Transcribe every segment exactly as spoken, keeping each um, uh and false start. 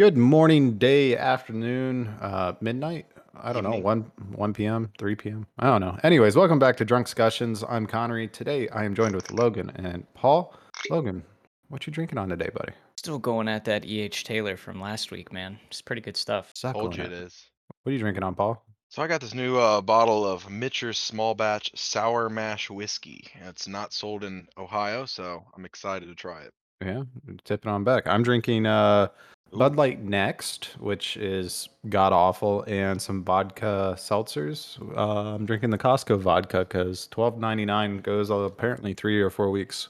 Good morning, day, afternoon, uh, midnight. I don't know, Evening. one one p m, three p m. I don't know. Anyways, welcome back to Drunkscussions. I'm Connery. Today, I am joined with Logan and Paul. Logan, what you drinking on today, buddy? Still going at that E H. Taylor from last week, man. It's pretty good stuff. Told you it is. What are you drinking on, Paul? So I got this new uh, bottle of Mitcher's Small Batch Sour Mash Whiskey. It's not sold in Ohio, so I'm excited to try it. Yeah, tip it on back. I'm drinking uh, Bud Light Next, which is god-awful, and some vodka seltzers. Uh, I'm drinking the Costco vodka because twelve ninety-nine goes uh, apparently three or four weeks.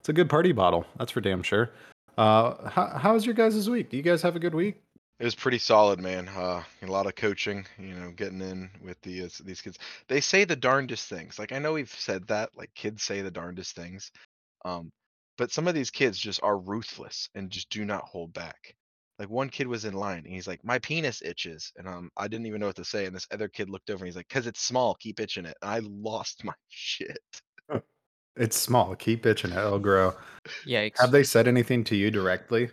It's a good party bottle. That's for damn sure. Uh, how, how was your guys' week? Do you guys have a good week? It was pretty solid, man. Uh, a lot of coaching, you know, getting in with the, uh, these kids. They say the darndest things. Like, I know we've said that. Like, kids say the darndest things. Um, but some of these kids just are ruthless and just do not hold back. Like, one kid was in line, and he's like, my penis itches. And um, I didn't even know what to say. And this other kid looked over, and he's like, because it's small. Keep itching it. And I lost my shit. It's small. Keep itching it. It'll grow. Yikes. Have they said anything to you directly?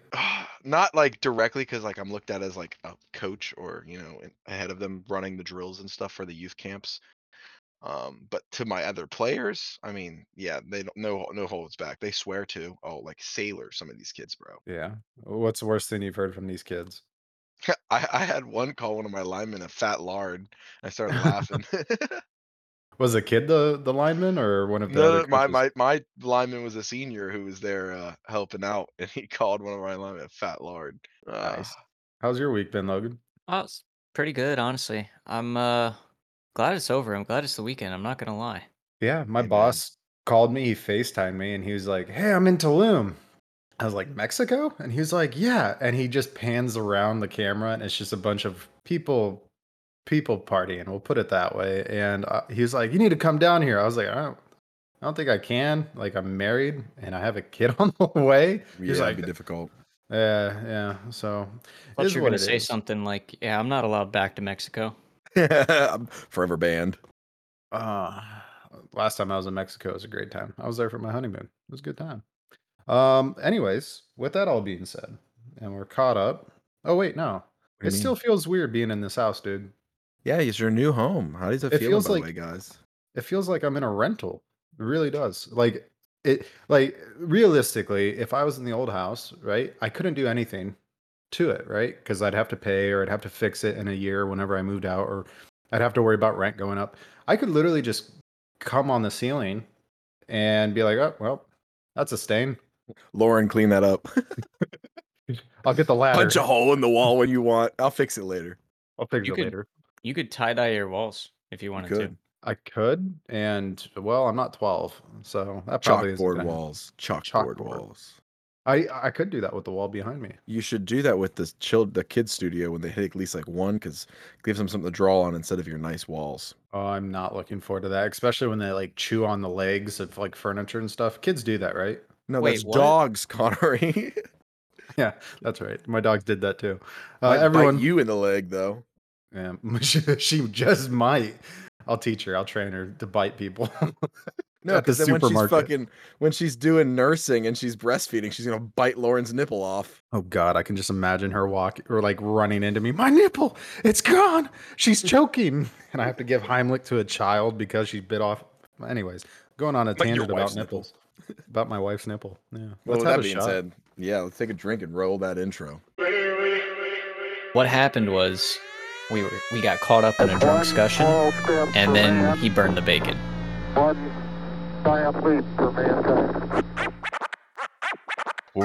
Not like directly, because like I'm looked at as like a coach or, you know, ahead of them running the drills and stuff for the youth camps. Um, but to my other players, I mean, yeah, they don't no no holds back. They swear to oh like sailors. Some of these kids, bro. Yeah. What's the worst thing you've heard from these kids? I, I had one call one of my linemen a fat lard. I started laughing. Was a kid the, the lineman or one of the no, other my, my my lineman was a senior who was there uh, helping out, and he called one of my linemen a fat lard. Uh, nice. How's your week been, Logan? Oh, it's pretty good, honestly. I'm uh, glad it's over. I'm glad it's the weekend. I'm not going to lie. Yeah, my hey, boss man. called me. He FaceTimed me, and he was like, hey, I'm in Tulum. I was like, Mexico? And he was like, yeah. And he just pans around the camera, and it's just a bunch of people people partying, we'll put it that way. And uh, he was like, you need to come down here. I was like, I don't, I don't think I can. Like, I'm married and I have a kid on the way. Yeah, like, it'd be difficult. Yeah, yeah. So, but you're gonna say something like, yeah, I'm not allowed back to Mexico. I'm forever banned. Uh, last time I was in Mexico, it was a great time. I was there for my honeymoon. It was a good time. Um, anyways, with that all being said, and we're caught up. Oh, wait, no. It still feels weird being in this house, dude. Yeah, it's your new home. How does it, it feel, feels by like, the way, guys? It feels like I'm in a rental. It really does. Like, it, like realistically, if I was in the old house, right, I couldn't do anything to it, right? Because I'd have to pay or I'd have to fix it in a year whenever I moved out, or I'd have to worry about rent going up. I could literally just come on the ceiling and be like, oh, well, that's a stain. Lauren, clean that up. I'll get the ladder. Punch a hole in the wall when you want. I'll fix it later. I'll fix you it could... later. You could tie-dye your walls if you wanted you to. I could, and, well, I'm not twelve, so that probably is... Chalkboard walls. Chalkboard walls. I, I could do that with the wall behind me. You should do that with the child, the kids' studio when they hit at least, like, one, because it gives them something to draw on instead of your nice walls. Oh, I'm not looking forward to that, especially when they, like, chew on the legs of, like, furniture and stuff. Kids do that, right? No, Wait, that's what? dogs, Connery. Yeah, that's right. My dogs did that, too. Uh, Might everyone bite you in the leg, though. Yeah, she just might. I'll teach her. I'll train her to bite people. No, because the then when she's fucking, when she's doing nursing and she's breastfeeding, she's gonna bite Lauren's nipple off. Oh God, I can just imagine her walk or like running into me. My nipple, it's gone. She's choking, and I have to give Heimlich to a child because she bit off. Anyways, going on a but tangent about nipples, nipple. about my wife's nipple. Yeah. Well, let's with have that a being shot. said, yeah, let's take a drink and roll that intro. What happened was, We were, we got caught up in a Drunkscussion, and then he burned the bacon. Well,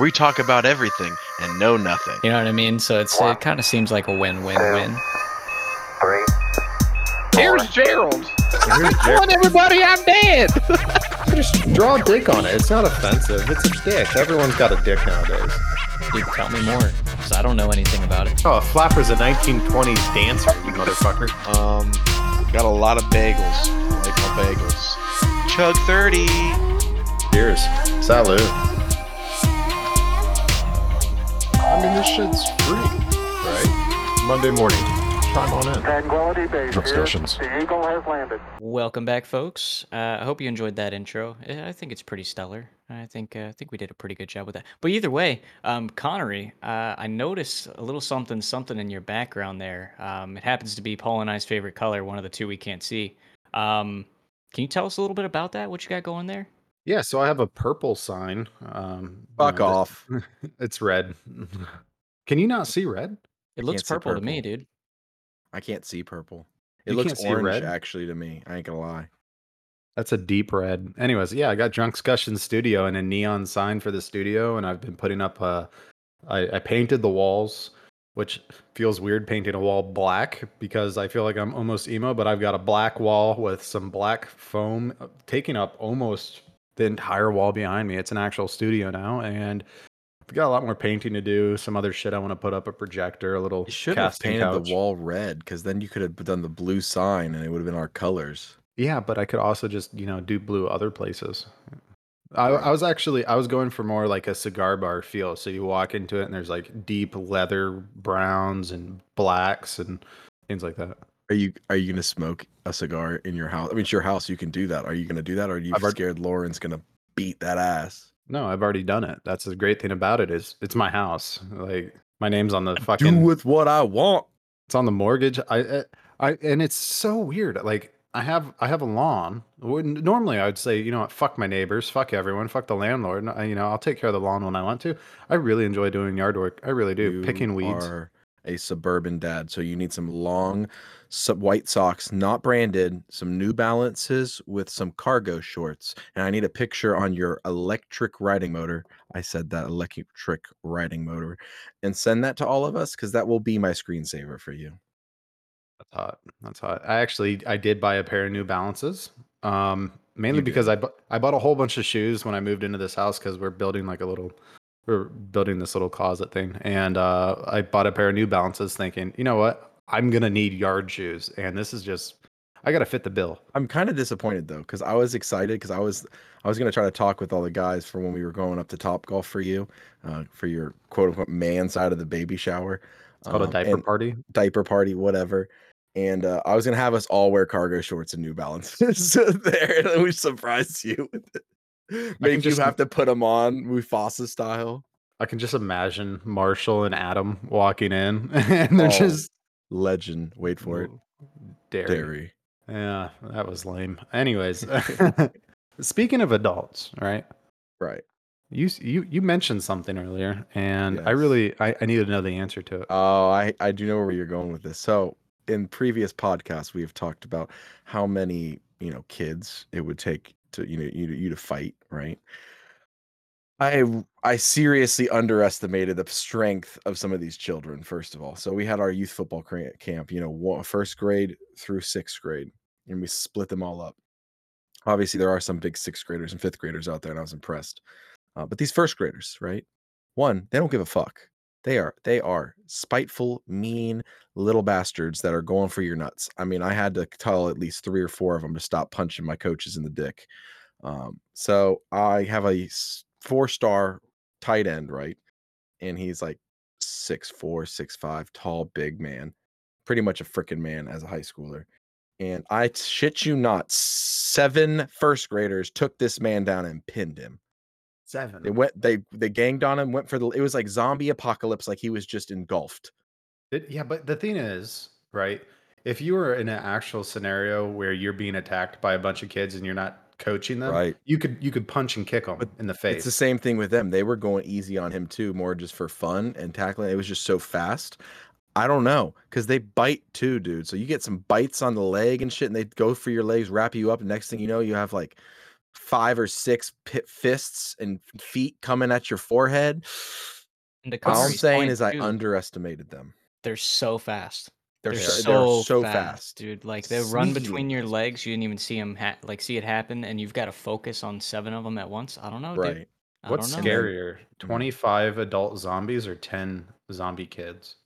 we talk about everything and know nothing. You know what I mean? So it's, it kind of seems like a win-win-win. Win. Here's Gerald. I'm telling everybody I'm dead. Just draw a dick on it. It's not offensive. It's a dick. Everyone's got a dick nowadays. Dude, tell me more, because I don't know anything about it. Oh, a flapper's a nineteen twenties dancer, you motherfucker. Um, got a lot of bagels. I like my bagels. Chug thirty. Cheers. Salud. I mean, this shit's free, right? Monday morning. Climb on in. Tranquility Base. Drunkscussions. The Eagle has landed. Welcome back, folks. Uh, I hope you enjoyed that intro. I think it's pretty stellar. I think uh, I think we did a pretty good job with that. But either way, um, Connery, uh, I noticed a little something something in your background there. Um, it happens to be Paul and I's favorite color, one of the two we can't see. Um, can you tell us a little bit about that? What you got going there? Yeah, so I have a purple sign. Um, Fuck you know, off. It's red. Can you not see red? It I looks purple, purple to me, dude. I can't see purple. It you looks orange, red? Actually, to me. I ain't gonna lie. That's a deep red. Anyways, yeah, I got Drunkscussions Studio and a neon sign for the studio, and I've been putting up... Uh, I, I painted the walls, which feels weird painting a wall black because I feel like I'm almost emo, but I've got a black wall with some black foam taking up almost the entire wall behind me. It's an actual studio now, and... I've got a lot more painting to do. Some other shit I want to put up, a projector, a little casting couch. You should have painted the wall red, because then you could have done the blue sign, and it would have been our colors. Yeah, but I could also just, you know, do blue other places. I, I was actually, I was going for more like a cigar bar feel. So you walk into it, and there's like deep leather browns and blacks and things like that. Are you are you going to smoke a cigar in your house? I mean, it's your house. You can do that. Are you going to do that, or are you I've scared already... Lauren's going to beat that ass? No, I've already done it. That's the great thing about it is it's my house. Like my name's on the fucking. Do with what I want. It's on the mortgage. I, I, and it's so weird. Like I have, I have a lawn. Normally I would say, you know what, fuck my neighbors, fuck everyone, fuck the landlord. I, you know, I'll take care of the lawn when I want to. I really enjoy doing yard work. I really do. You Picking weeds. Are a suburban dad, so you need some long, some white socks, not branded, some New Balances with some cargo shorts, and I need a picture on your electric riding motor. I said that electric riding motor, and send that to all of us because that will be my screensaver for you. That's hot. That's hot. I actually I did buy a pair of New Balances, um, mainly because I bu- I bought a whole bunch of shoes when I moved into this house because we're building like a little. We're building this little closet thing, and uh, I bought a pair of New Balances thinking, you know what? I'm going to need yard shoes, and this is just, I got to fit the bill. I'm kind of disappointed, though, because I was excited, because I was I was going to try to talk with all the guys for when we were going up to Topgolf for you, uh, for your quote-unquote man side of the baby shower. It's called um, a diaper party. Diaper party, whatever. And uh, I was going to have us all wear cargo shorts and New Balances there, and then we surprised you with it. Maybe you have to put them on Mufasa style. I can just imagine Marshall and Adam walking in, and they're oh, just legend. Wait for it, dairy. dairy. Yeah, that was lame. Anyways, speaking of adults, right? Right. You you you mentioned something earlier, and yes. I really I, I need to know the answer to it. Oh, I I do know where you're going with this. So in previous podcasts, we have talked about how many you know kids it would take. To you know you you to fight, right? I I seriously underestimated the strength of some of these children. First of all, so we had our youth football camp, you know, first grade through sixth grade, and we split them all up. Obviously, there are some big sixth graders and fifth graders out there, and I was impressed. Uh, but these first graders, right? One, they don't give a fuck. They are they are spiteful, mean little bastards that are going for your nuts. I mean, I had to tell at least three or four of them to stop punching my coaches in the dick. Um, so I have a four-star tight end, right? And he's like six four, six five, tall, big man. Pretty much a freaking man as a high schooler. And I shit you not, seven first graders took this man down and pinned him. Seven. They went. They they ganged on him. Went for the. It was like zombie apocalypse. Like he was just engulfed. It, yeah, but the thing is, right? If you were in an actual scenario where you're being attacked by a bunch of kids and you're not coaching them, right? You could you could punch and kick them but in the face. It's the same thing with them. They were going easy on him too, more just for fun and tackling. It was just so fast. I don't know, because they bite too, dude. So you get some bites on the leg and shit, and they go for your legs, wrap you up, and next thing you know, you have like. Five or six pit fists and feet coming at your forehead. And all I'm saying is I dude, underestimated them. They're so fast. They're, they're so, they're so fast, fast, dude. Like they Sneaky. Run between your legs. You didn't even see them ha- like see it happen, and you've got to focus on seven of them at once. I don't know, right? Dude. I What's don't know, scarier, man. twenty-five adult zombies or ten zombie kids?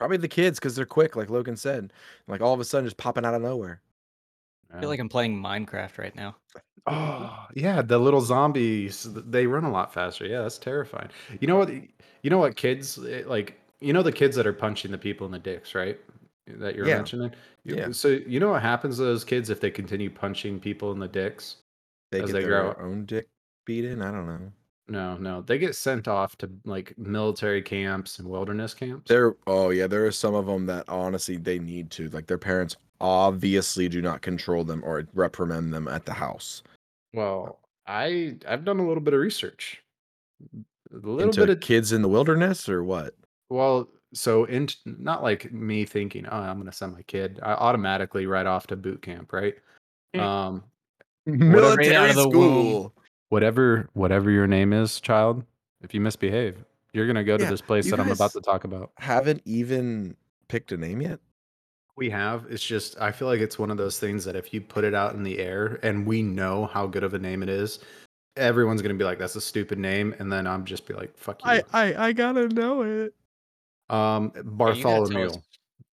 Probably the kids because they're quick, like Logan said. Like all of a sudden, just popping out of nowhere. I feel like I'm playing Minecraft right now. Oh, yeah, the little zombies, they run a lot faster. Yeah, that's terrifying. You know what, you know what kids, like, you know the kids that are punching the people in the dicks, right? that you're yeah. mentioning. Yeah. So you know what happens to those kids if they continue punching people in the dicks? They as get they their grow own dick beaten? I don't know. No, no. They get sent off to like military camps and wilderness camps. There, oh yeah, there are some of them that honestly they need to. Like their parents obviously do not control them or reprimand them at the house. Well, I I've done a little bit of research. A little Into bit of kids in the wilderness or what? Well, so in not like me thinking, oh, I'm gonna send my kid. I automatically right off to boot camp, right? Um, military out of the school. Womb, Whatever whatever your name is, child, if you misbehave, you're going to go to yeah, this place that I'm about to talk about. Haven't even picked a name yet? We have. It's just, I feel like it's one of those things that if you put it out in the air and we know how good of a name it is, everyone's going to be like, that's a stupid name. And then I'm just be like, fuck you. I, I, I got to know it. Um, Bartholomew.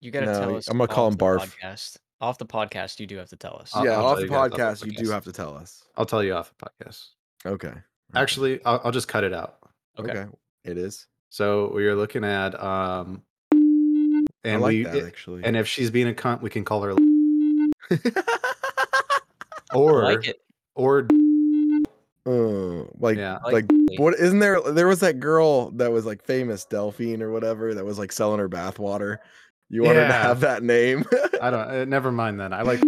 You got to tell us. No, tell us I'm going to call him Barf. Podcast. Off the podcast, you do have to tell us. Yeah, off the, podcast, off the podcast, you do have to tell us. I'll tell you off the podcast. Okay. Actually, I'll, I'll just cut it out. Okay. okay. It is. So we are looking at, um, and I like we, that, actually. And if she's being a cunt, we can call her. or, I like it. or, uh, like, yeah, like, like, what isn't there? There was that girl that was like famous Delphine or whatever that was like selling her bathwater. You wanted yeah. to have that name. I don't, uh, never mind then. I like,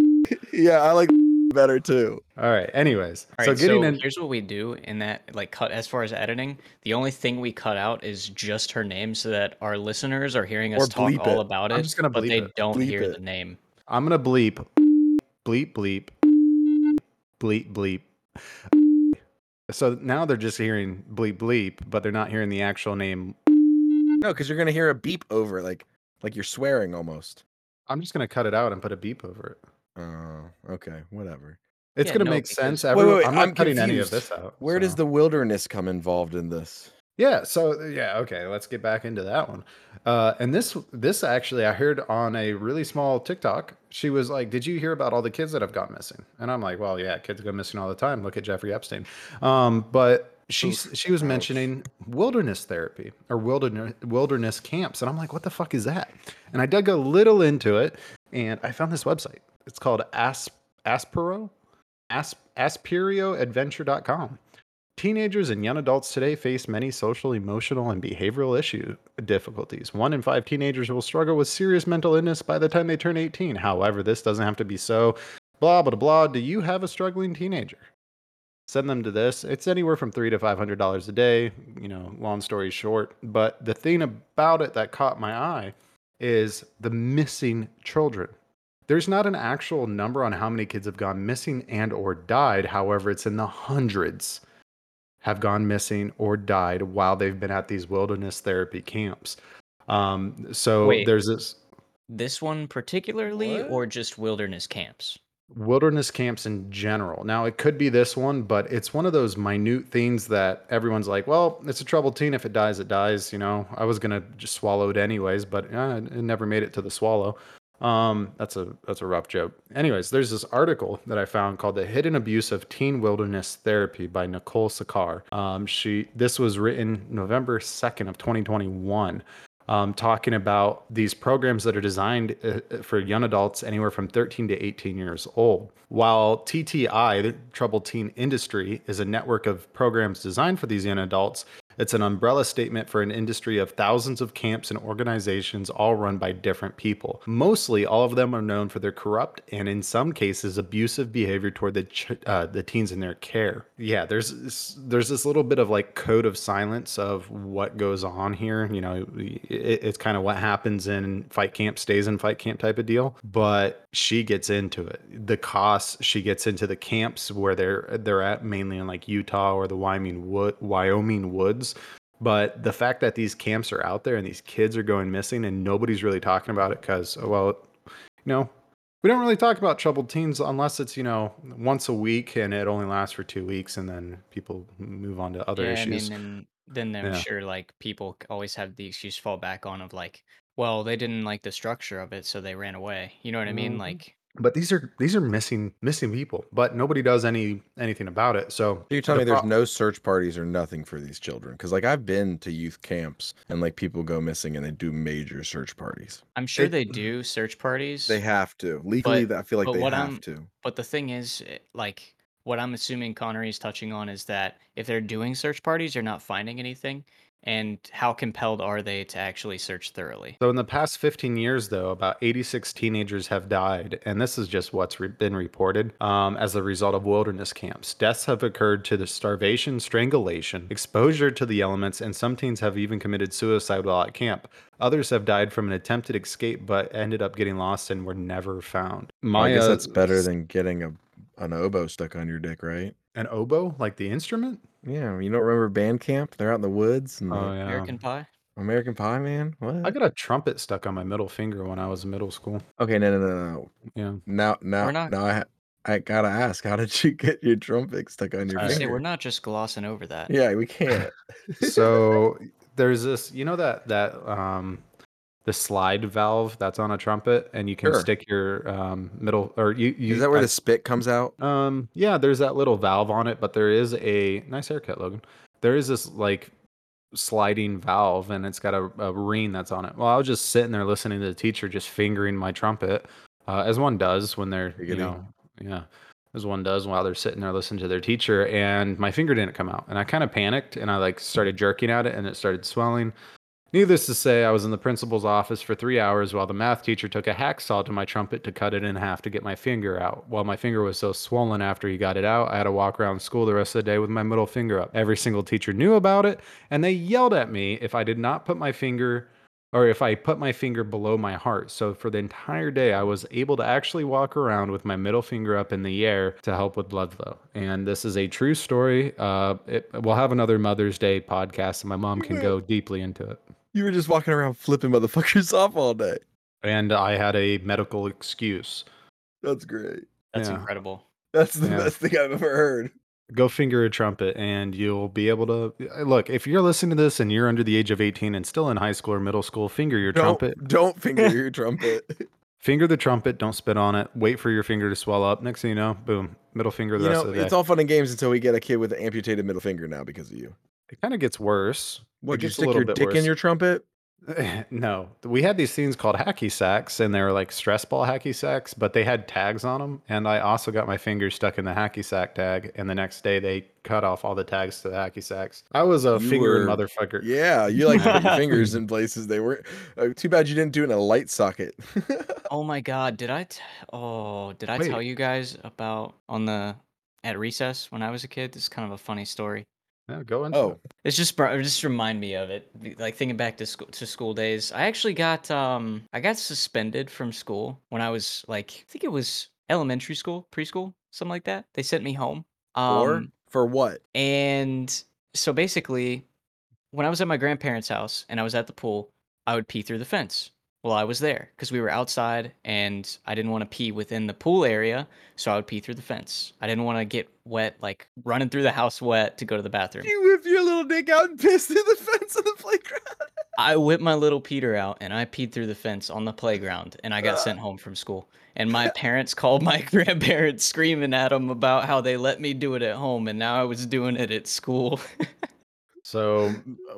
yeah, I like. better too. All right. Anyways, All right, so getting so in, here's what we do in that like cut as far as editing. The only thing we cut out is just her name, so that our listeners are hearing us talk all it. about I'm it. Just gonna but they it. don't bleep hear it. the name. I'm gonna bleep, bleep, bleep, bleep, bleep. So now they're just hearing bleep, bleep, but they're not hearing the actual name. No, because you're gonna hear a beep over, like like you're swearing almost. I'm just gonna cut it out and put a beep over it. Oh, okay, whatever. It's yeah, gonna no, make sense. Wait, wait, wait, I'm not I'm cutting confused. any of this out. Where so. does the wilderness come involved in this? Yeah. So yeah. Okay. Let's get back into that one. Uh, and this this actually I heard on a really small TikTok. She was like, "Did you hear about all the kids that have gone missing?" And I'm like, "Well, yeah, kids go missing all the time. Look at Jeffrey Epstein." Um, but she she was mentioning wilderness therapy or wilderness wilderness camps, and I'm like, "What the fuck is that?" And I dug a little into it, and I found this website. It's called Asp- Aspiro, Asp- Aspiro Adventure dot com. Teenagers and young adults today face many social, emotional, and behavioral issue difficulties. One in five teenagers will struggle with serious mental illness by the time they turn eighteen. However, this doesn't have to be so. Blah, blah, blah. Do you have a struggling teenager? Send them to this. It's anywhere from three to five hundred dollars a day. You know, long story short. But the thing about it that caught my eye is the missing children. There's not an actual number on how many kids have gone missing and or died. However, it's in the hundreds have gone missing or died while they've been at these wilderness therapy camps. Um, so Wait, there's this. This one particularly what? or just wilderness camps? Wilderness camps in general. Now, it could be this one, but it's one of those minute things that everyone's like, well, it's a troubled teen. If it dies, it dies. You know, I was going to just swallow it anyways, but uh, it never made it to the swallow. Um, that's a, that's a rough joke. Anyways, there's this article that I found called The Hidden Abuse of Teen Wilderness Therapy by Nicole Sakar. Um, she, this was written November second of twenty twenty-one, um, talking about these programs that are designed uh, for young adults anywhere from thirteen to eighteen years old. While T T I, the Troubled Teen Industry, is a network of programs designed for these young adults, it's an umbrella statement for an industry of thousands of camps and organizations all run by different people. Mostly, all of them are known for their corrupt and, in some cases, abusive behavior toward the ch- uh, the teens in their care. Yeah, there's this, there's this little bit of like code of silence of what goes on here. You know, it, it's kind of what happens in fight camp stays in fight camp type of deal. But she gets into it. The costs, she gets into the camps where they're they're at mainly in like Utah or the Wyoming wood, Wyoming woods. But the fact that these camps are out there and these kids are going missing and nobody's really talking about it because, well, you know, we don't really talk about troubled teens unless it's, you know, once a week and it only lasts for two weeks and then people move on to other yeah, issues. I mean, then, then I'm yeah. sure like people always have the excuse to fall back on of like, well, they didn't like the structure of it, so they ran away. You know what I mean? Mm-hmm. Like But these are these are missing missing people, but nobody does any anything about it. So you're telling me there's no search parties or nothing for these children? Because like I've been to youth camps and like people go missing and they do major search parties. I'm sure they, they do search parties. They have to legally. But, I feel like they have I'm, to. But the thing is, like what I'm assuming Connery is touching on is that if they're doing search parties, they're not finding anything. And how compelled are they to actually search thoroughly? So in the past fifteen years, though, about eighty-six teenagers have died. And this is just what's re- been reported um, as a result of wilderness camps. Deaths have occurred to the starvation, strangulation, exposure to the elements, and some teens have even committed suicide while at camp. Others have died from an attempted escape, but ended up getting lost and were never found. Maya, I guess that's better than getting a, an oboe stuck on your dick, right? An oboe? Like the instrument? Yeah, you don't remember Band Camp? They're out in the woods. And oh, yeah. American Pie? American Pie, man? What? I got a trumpet stuck on my middle finger when I was in middle school. Okay, no, no, no, no. Yeah. Now, now, not... now I, I gotta ask, how did you get your trumpet stuck on your I finger? Say, we're not just glossing over that. Yeah, we can't. So there's this, you know that, that um, the slide valve that's on a trumpet, and you can sure. stick your um, middle or you, you. Is that where I, the spit comes out? Um, yeah, there's that little valve on it, but there is a nice haircut, Logan. There is this like sliding valve, and it's got a, a ring that's on it. Well, I was just sitting there listening to the teacher just fingering my trumpet, uh, as one does when they're You're you know yeah. as one does while they're sitting there listening to their teacher, and my finger didn't come out, and I kind of panicked, and I like started jerking at it, and it started swelling. Needless to say, I was in the principal's office for three hours while the math teacher took a hacksaw to my trumpet to cut it in half to get my finger out. While my finger was so swollen after he got it out, I had to walk around school the rest of the day with my middle finger up. Every single teacher knew about it, and they yelled at me if I did not put my finger, or if I put my finger below my heart. So for the entire day, I was able to actually walk around with my middle finger up in the air to help with blood flow. And this is a true story. Uh, it, we'll have another Mother's Day podcast, and my mom can go deeply into it. You were just walking around flipping motherfuckers off all day. And I had a medical excuse. That's great. That's yeah. incredible. That's the yeah. best thing I've ever heard. Go finger a trumpet and you'll be able to... Look, if you're listening to this and you're under the age of eighteen and still in high school or middle school, finger your don't, trumpet. Don't finger your trumpet. Finger the trumpet. Don't spit on it. Wait for your finger to swell up. Next thing you know, boom, middle finger the you rest know, of the day. It's all fun and games until we get a kid with an amputated middle finger now because of you. It kind of gets worse. What, you stick your dick worse. in your trumpet? No. We had these things called hacky sacks, and they were like stress ball hacky sacks, but they had tags on them. And I also got my finger stuck in the hacky sack tag, and the next day they cut off all the tags to the hacky sacks. I was a you finger were, motherfucker. Yeah, you like to put your fingers in places they weren't. Uh, too bad you didn't do it in a light socket. Oh my God. Did I? T- oh, did I Wait. tell you guys about on the at recess when I was a kid? This is kind of a funny story. Yeah, go into oh. it. It's just it just remind me of it. Like thinking back to school to school days. I actually got um I got suspended from school when I was like I think it was elementary school, preschool, something like that. They sent me home. Um, or for what? And so basically, when I was at my grandparents' house and I was at the pool, I would pee through the fence while I was there because we were outside and I didn't want to pee within the pool area, so I would pee through the fence. I didn't want to get wet, like running through the house wet to go to the bathroom. You whip your little dick out and piss through the fence on the playground. I whipped my little Peter out and I peed through the fence on the playground and I got uh. sent home from school. And my parents called my grandparents screaming at them about how they let me do it at home and now I was doing it at school. So,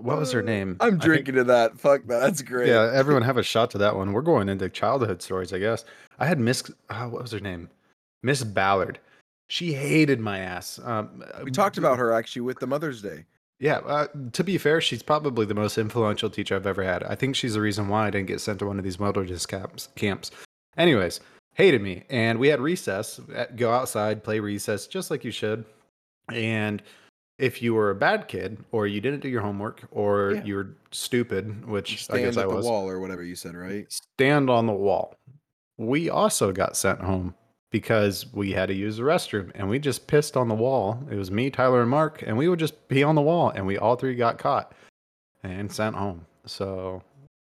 what was her name? I'm drinking think, to that. Fuck that. That's great. Yeah, everyone have a shot to that one. We're going into childhood stories, I guess. I had Miss, oh, what was her name? Miss Ballard. She hated my ass. Um, we talked about her actually with the Mother's Day. Yeah, uh, to be fair, she's probably the most influential teacher I've ever had. I think she's the reason why I didn't get sent to one of these wilderness camps. camps. Anyways, hated me. And we had recess, go outside, play recess, just like you should. And if you were a bad kid, or you didn't do your homework, or yeah. you were stupid, which stand I guess I was. Stand at the wall or whatever you said, right? Stand on the wall. We also got sent home because we had to use the restroom, and we just pissed on the wall. It was me, Tyler, and Mark, and we would just pee on the wall, and we all three got caught and sent home. So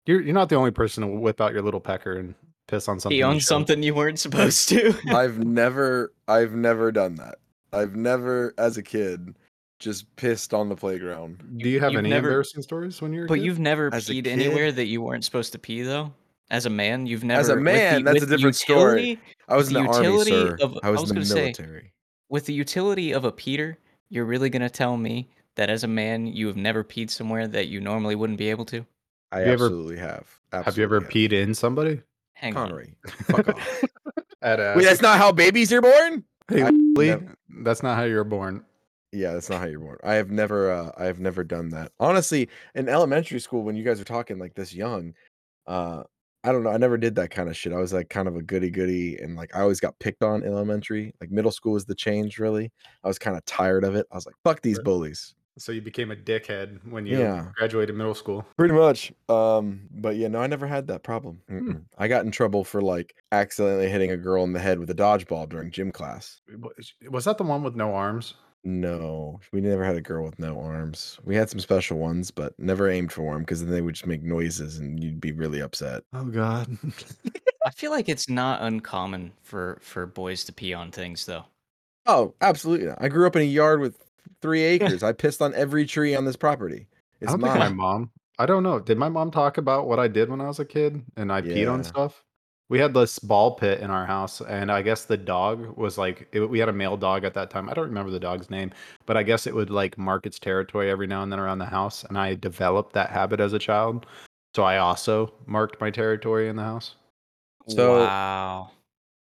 you're you're not the only person to whip out your little pecker and piss on something. Pee on something you weren't supposed to. I've never, I've never done that. I've never, as a kid, just pissed on the playground. Do you have any never, embarrassing stories when you're a but kid? You've never As peed anywhere that you weren't supposed to pee though? As a man, you've never. As a man, the, that's a different utility, story. I was in the, the army, sir. Of, I was, I was in the military. Say, with the utility of a peeder, you're really gonna tell me that as a man you have never peed somewhere that you normally wouldn't be able to? I have absolutely ever, have. Absolutely have you ever have. peed in somebody? Hang Connery, on. Fuck off. At, uh, Wait, that's not how babies are born. Hey, I, never, that's not how you're born. Yeah, that's not how you're born. I have never, uh, I have never done that. Honestly, in elementary school, when you guys were talking like this young, uh, I don't know, I never did that kind of shit. I was like kind of a goody goody, and like I always got picked on in elementary. Like middle school was the change, really. I was kind of tired of it. I was like, fuck these bullies. So you became a dickhead when you yeah. graduated middle school. Pretty much. Um, but yeah, no, I never had that problem. Hmm. I got in trouble for like accidentally hitting a girl in the head with a dodgeball during gym class. Was that the one with no arms? No, we never had a girl with no arms. We had some special ones, but never aimed for them because then they would just make noises and you'd be really upset. Oh, God. I feel like it's not uncommon for, for boys to pee on things, though. Oh, absolutely. I grew up in a yard with three acres. I pissed on every tree on this property. It's I don't mine. think my mom. I don't know. Did my mom talk about what I did when I was a kid and I yeah. peed on stuff? We had this ball pit in our house, and I guess the dog was like, it, we had a male dog at that time. I don't remember the dog's name, but I guess it would like mark its territory every now and then around the house. And I developed that habit as a child. So I also marked my territory in the house. So, wow.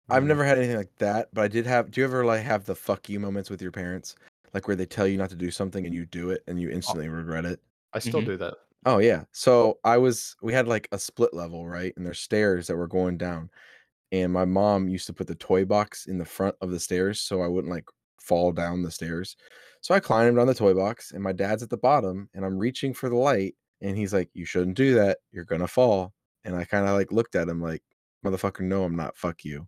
I've never had anything like that, but I did have, do you ever like have the fuck you moments with your parents? Like where they tell you not to do something and you do it and you instantly regret it. I still mm-hmm. do that. Oh, yeah. So I was, we had like a split level, right? And there's stairs that were going down. And my mom used to put the toy box in the front of the stairs so I wouldn't like fall down the stairs. So I climbed on the toy box and my dad's at the bottom and I'm reaching for the light. And he's like, you shouldn't do that. You're going to fall. And I kind of like looked at him like, motherfucker, no, I'm not. Fuck you.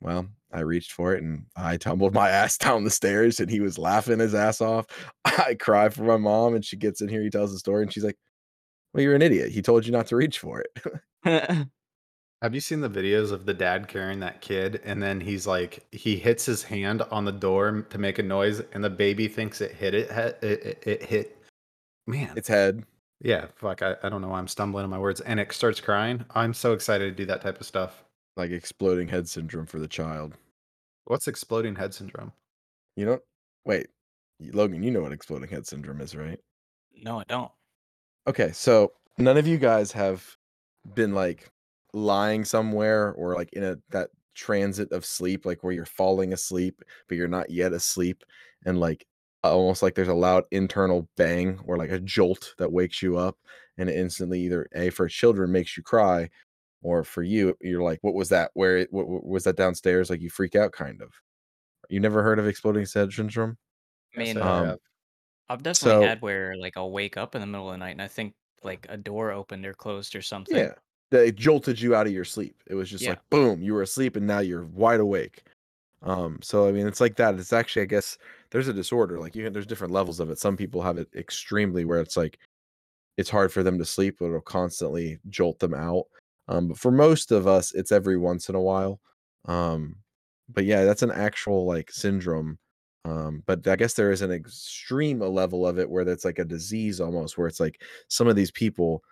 Well, I reached for it and I tumbled my ass down the stairs and he was laughing his ass off. I cry for my mom and she gets in here. He tells the story and she's like, well, you're an idiot. He told you not to reach for it. Have you seen the videos of the dad carrying that kid? And then he's like, he hits his hand on the door to make a noise and the baby thinks it hit it. It, it, it hit, man. Its head. Yeah. Fuck. I, I don't know why I'm stumbling on my words. And it starts crying. I'm so excited to do that type of stuff. Like exploding head syndrome for the child. What's exploding head syndrome? You know, wait, Logan, you know what exploding head syndrome is, right? No, I don't. Okay, so none of you guys have been like lying somewhere or like in a that transit of sleep, like where you're falling asleep, but you're not yet asleep. And like almost like there's a loud internal bang or like a jolt that wakes you up. And it instantly either A, for children, makes you cry. Or for you, you're like, what was that? Where it, what, what was that downstairs? Like you freak out, kind of. You never heard of exploding head syndrome? I mean, um, I've definitely so, had where like I'll wake up in the middle of the night and I think like a door opened or closed or something. Yeah, that jolted you out of your sleep. It was just yeah. like boom, you were asleep and now you're wide awake. Um, so I mean, it's like that. It's actually, I guess, there's a disorder. Like you, there's different levels of it. Some people have it extremely where it's like it's hard for them to sleep, but it'll constantly jolt them out. Um, but for most of us, it's every once in a while. Um, but yeah, that's an actual like syndrome. Um, but I guess there is an extreme level of it where that's like a disease almost, where it's like some of these people,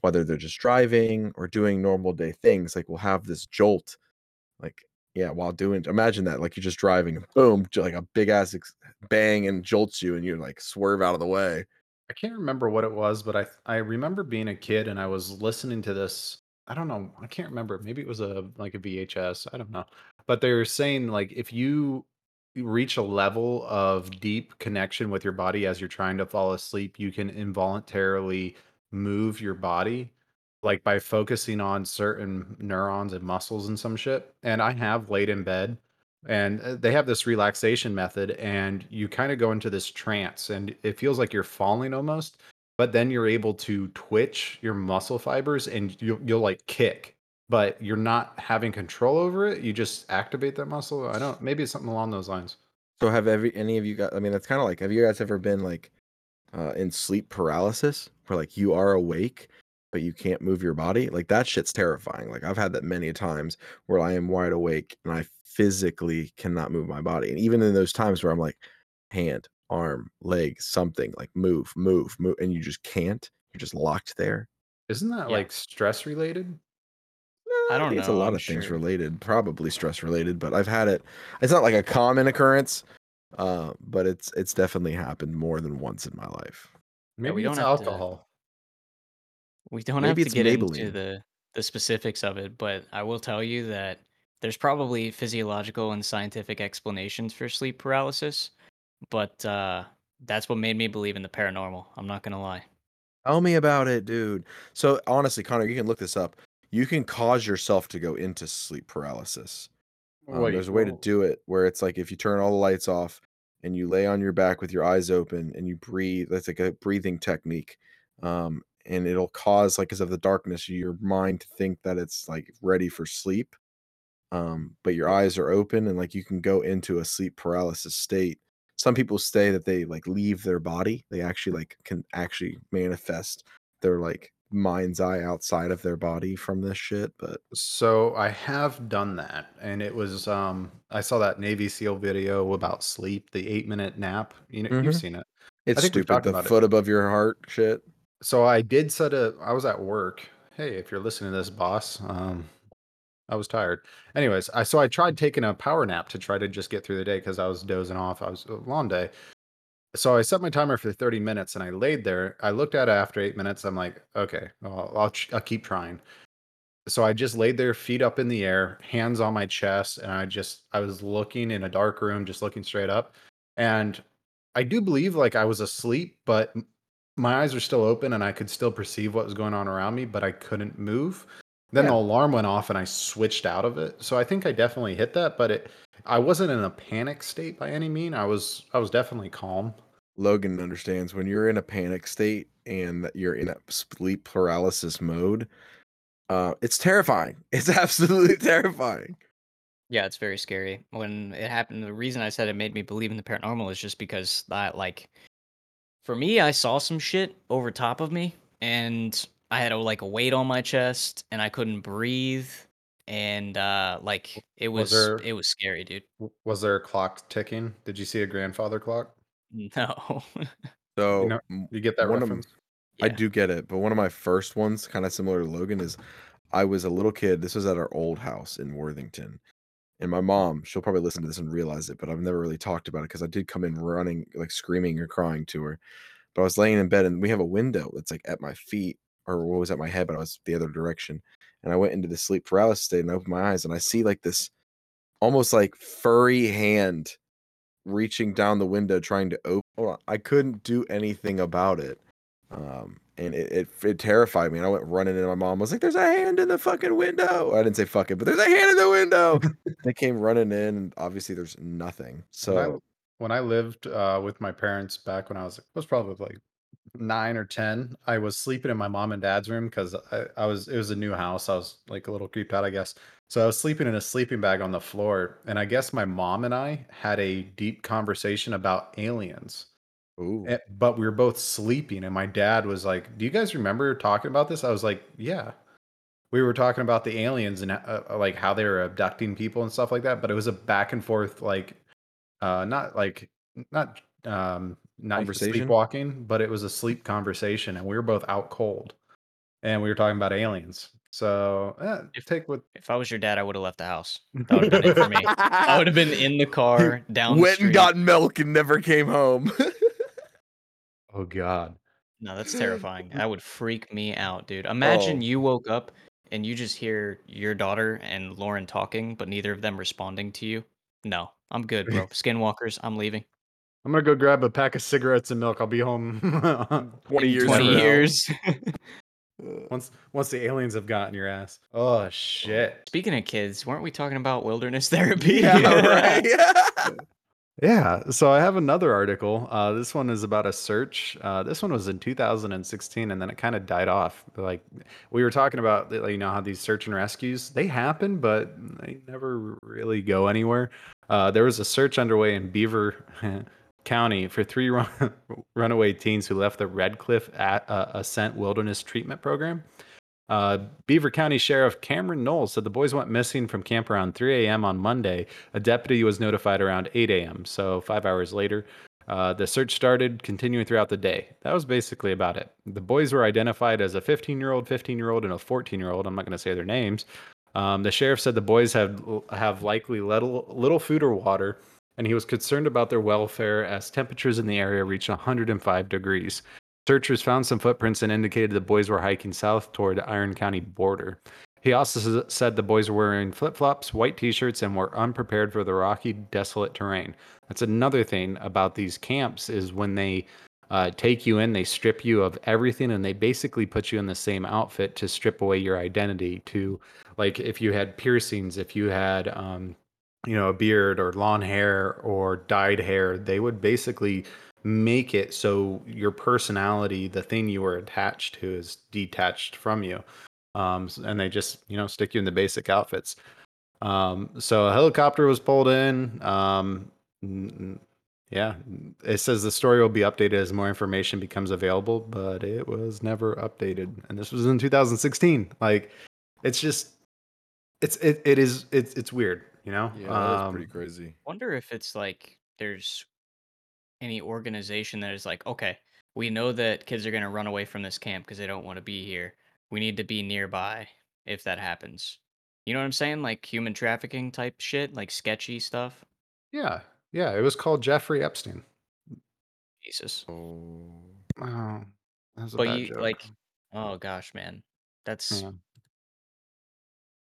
whether they're just driving or doing normal day things, like will have this jolt. Like, yeah, while doing, imagine that, like you're just driving and boom, like a big ass ex- bang and jolts you and you like swerve out of the way. I can't remember what it was, but I I remember being a kid and I was listening to this. I don't know. I can't remember. Maybe it was a like a V H S. I don't know. But they were saying like if you reach a level of deep connection with your body as you're trying to fall asleep, you can involuntarily move your body like by focusing on certain neurons and muscles and some shit. And I have laid in bed and they have this relaxation method and you kind of go into this trance and it feels like you're falling almost. But then you're able to twitch your muscle fibers and you'll, you'll like kick, but you're not having control over it. You just activate that muscle. I don't, maybe it's something along those lines. So have every, any of you guys, I mean, that's kind of like, have you guys ever been like uh, in sleep paralysis where like you are awake, but you can't move your body? Like that shit's terrifying. Like I've had that many times where I am wide awake and I physically cannot move my body. And even in those times where I'm like hand, arm, leg, something like move, move, move, and you just can't. You're just locked there. Isn't that yeah. like stress related? I don't know. It's a lot I'm of sure. things related, probably stress related, but I've had it. It's not like a common occurrence, uh, but it's it's definitely happened more than once in my life. Maybe yeah, we don't it's have alcohol. To, we don't Maybe have to get Maybelline. into the, the specifics of it, but I will tell you that there's probably physiological and scientific explanations for sleep paralysis, but uh, that's what made me believe in the paranormal. I'm not going to lie. Tell me about it, dude. So honestly, Connor, you can look this up. You can cause yourself to go into sleep paralysis. Um, Wait, there's a way to do it where it's like if you turn all the lights off and you lay on your back with your eyes open and you breathe, that's like a breathing technique. Um, and it'll cause, like, because of the darkness, your mind to think that it's like ready for sleep. Um, but your eyes are open and like you can go into a sleep paralysis state. Some people say that they like leave their body. They actually like can actually manifest their like mind's eye outside of their body from this shit. But so I have done that, and it was um I saw that Navy SEAL video about sleep, the eight minute nap. You know, mm-hmm. you've seen it. It's stupid. The foot it. above your heart shit. So I did set a. I was at work. Hey, if you're listening to this, boss. Um, I was tired. Anyways, I so I tried taking a power nap to try to just get through the day because I was dozing off. I was a long day. So I set my timer for thirty minutes and I laid there. I looked at it after eight minutes. I'm like, okay, well, I'll, I'll keep trying. So I just laid there, feet up in the air, hands on my chest. And I just, I was looking in a dark room, just looking straight up. And I do believe like I was asleep, but my eyes were still open and I could still perceive what was going on around me, but I couldn't move. Then yeah. the alarm went off and I switched out of it. So I think I definitely hit that, but it, I wasn't in a panic state by any mean. I was I was definitely calm. Logan understands when you're in a panic state and you're in that sleep paralysis mode, uh, it's terrifying. It's absolutely terrifying. Yeah, it's very scary. When it happened, the reason I said it made me believe in the paranormal is just because that, like, for me, I saw some shit over top of me and I had a, like a weight on my chest and I couldn't breathe. And uh, like it was, was there, it was scary, dude. Was there a clock ticking? Did you see a grandfather clock? No. So you, know, you get that reference? Of, yeah. I do get it. But one of my first ones, kind of similar to Logan, is I was a little kid. This was at our old house in Worthington. And my mom, she'll probably listen to this and realize it, but I've never really talked about it because I did come in running, like screaming or crying to her. But I was laying in bed and we have a window that's like at my feet. Or what was at my head, but I was the other direction. And I went into the sleep paralysis state and I opened my eyes and I see like this almost like furry hand reaching down the window, trying to open. Hold on. I couldn't do anything about it. Um, and it, it, it terrified me. And I went running into my mom. I was like, there's a hand in the fucking window. I didn't say fuck it, but there's a hand in the window. They came running in and obviously there's nothing. So when I, when I lived uh, with my parents back when I was, I was probably like, nine or ten, I was sleeping in my mom and dad's room because I, I was it was a new house. I was like a little creeped out, I guess. So I was sleeping in a sleeping bag on the floor, and I guess my mom and I had a deep conversation about aliens. Ooh. And, but we were both sleeping, and my dad was like, do you guys remember talking about this? I was like, yeah, we were talking about the aliens and uh, like how they were abducting people and stuff like that. But it was a back and forth, like uh not like not um not sleepwalking, but it was a sleep conversation, and we were both out cold, and we were talking about aliens. So, eh, if, take with... if I was your dad, I would have left the house. That would have been it for me. I would have been in the car down. Went the and got milk and never came home. Oh God! No, that's terrifying. That would freak me out, dude. Imagine oh. you woke up and you just hear your daughter and Lauren talking, but neither of them responding to you. No, I'm good, bro. Skinwalkers, I'm leaving. I'm going to go grab a pack of cigarettes and milk. I'll be home twenty years. twenty years. once once the aliens have gotten your ass. Oh, shit. Speaking of kids, weren't we talking about wilderness therapy? Yeah, right. Yeah. Yeah. So I have another article. Uh, this one is about a search. Uh, this one was in two thousand sixteen, and then it kind of died off. Like we were talking about, you know, how these search and rescues, they happen, but they never really go anywhere. Uh, there was a search underway in Beaver County for three run- runaway teens who left the Red Cliff at, uh, Ascent Wilderness Treatment Program. Uh, Beaver County Sheriff Cameron Knowles said the boys went missing from camp around three a.m. on Monday. A deputy was notified around eight a.m., so five hours later. Uh, the search started, continuing throughout the day. That was basically about it. The boys were identified as a fifteen-year-old, fifteen-year-old, and a fourteen-year-old. I'm not going to say their names. Um, the sheriff said the boys have, have likely little, little food or water, and he was concerned about their welfare as temperatures in the area reached one hundred five degrees. Searchers found some footprints and indicated the boys were hiking south toward the Iron County border. He also said the boys were wearing flip-flops, white t-shirts, and were unprepared for the rocky, desolate terrain. That's another thing about these camps is when they uh, take you in, they strip you of everything, and they basically put you in the same outfit to strip away your identity. To, like, if you had piercings, if you had, um, you know, a beard or long hair or dyed hair, they would basically make it so your personality, the thing you were attached to, is detached from you. Um, and they just, you know, stick you in the basic outfits. Um, so a helicopter was pulled in. Um, yeah, it says the story will be updated as more information becomes available, but it was never updated. And this was in two thousand sixteen. Like, it's just, it's, it, it is, it's, it's weird, you know? Yeah, that's um, pretty crazy. Wonder if it's like, there's any organization that is like, okay, we know that kids are going to run away from this camp because they don't want to be here. We need to be nearby if that happens. You know what I'm saying? Like human trafficking type shit, like sketchy stuff. Yeah. Yeah. It was called Jeffrey Epstein. Jesus. Oh, wow. That was a but bad you joke. Like, oh gosh, man, that's, yeah.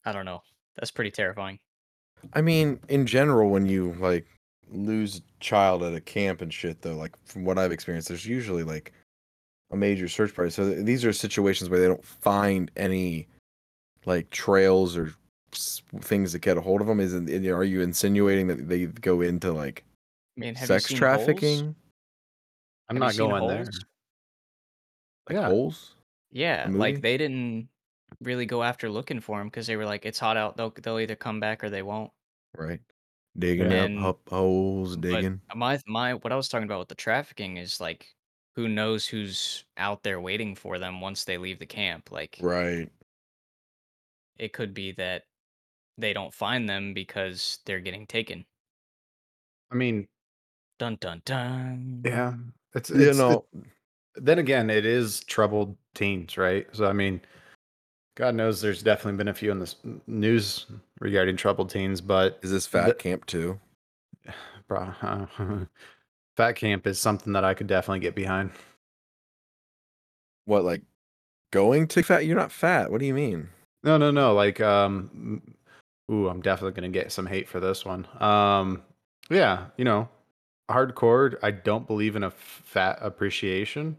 I don't know. That's pretty terrifying. I mean, in general, when you like lose a child at a camp and shit though, like from what I've experienced, there's usually like a major search party. So these are situations where they don't find any like trails or things that get a hold of them. Isn't, are you insinuating that they go into like, I mean, have sex trafficking? Holes? I'm have not going holes? There. Like yeah. Holes? Yeah. Like they didn't really go after looking for them because they were like, it's hot out. They'll, they'll either come back or they won't. Right. Digging then, up holes, digging. My, my, what I was talking about with the trafficking is like, who knows who's out there waiting for them once they leave the camp? Like, right. It could be that they don't find them because they're getting taken. I mean, dun dun dun. Yeah, it's, it's you know. It, then again, it is troubled teens, right? So I mean, God knows there's definitely been a few in the news regarding troubled teens. But is this fat the, camp too, bro? Fat camp is something that I could definitely get behind. What, like going to fat? You're not fat. What do you mean? No, no, no. Like, um, ooh, I'm definitely going to get some hate for this one. Um, yeah, you know, hardcore. I don't believe in a fat appreciation.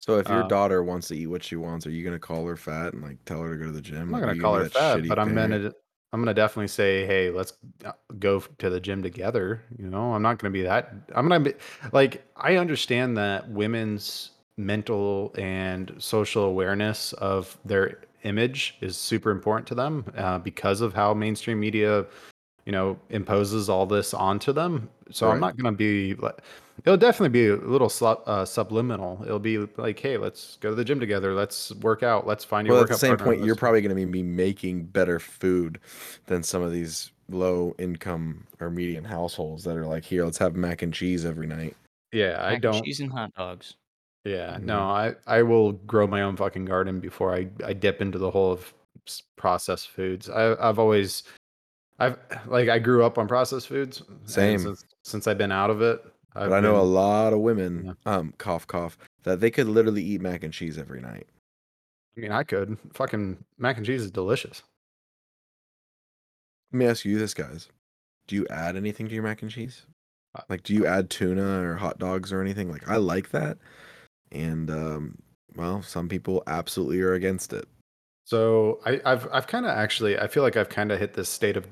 So if your uh, daughter wants to eat what she wants, are you going to call her fat and like tell her to go to the gym? I'm not going to call her fat, but I'm going to, I'm going to definitely say, hey, let's go to the gym together. You know, I'm not going to be that. I'm going to be like, I understand that women's mental and social awareness of their image is super important to them uh, because of how mainstream media, you know, imposes all this onto them. So right. I'm not going to be, it'll definitely be a little sub, uh, subliminal. It'll be like, hey, let's go to the gym together. Let's work out. Let's find your well, workout at the same point, you're probably going to be making better food than some of these low income or median households that are like, here, let's have mac and cheese every night. Yeah, mac I don't. And cheese and hot dogs. Yeah, mm-hmm. no, I, I will grow my own fucking garden before I, I dip into the whole of processed foods. I, I've always... I've like I grew up on processed foods. Same. Since, since I've been out of it. I've but I know been, a lot of women, yeah. um, cough, cough, that they could literally eat mac and cheese every night. I mean, I could. Fucking mac and cheese is delicious. Let me ask you this, guys. Do you add anything to your mac and cheese? Like, do you add tuna or hot dogs or anything? Like, I like that. And, um, well, some people absolutely are against it. So I, I've I've kind of actually, I feel like I've kind of hit this state of,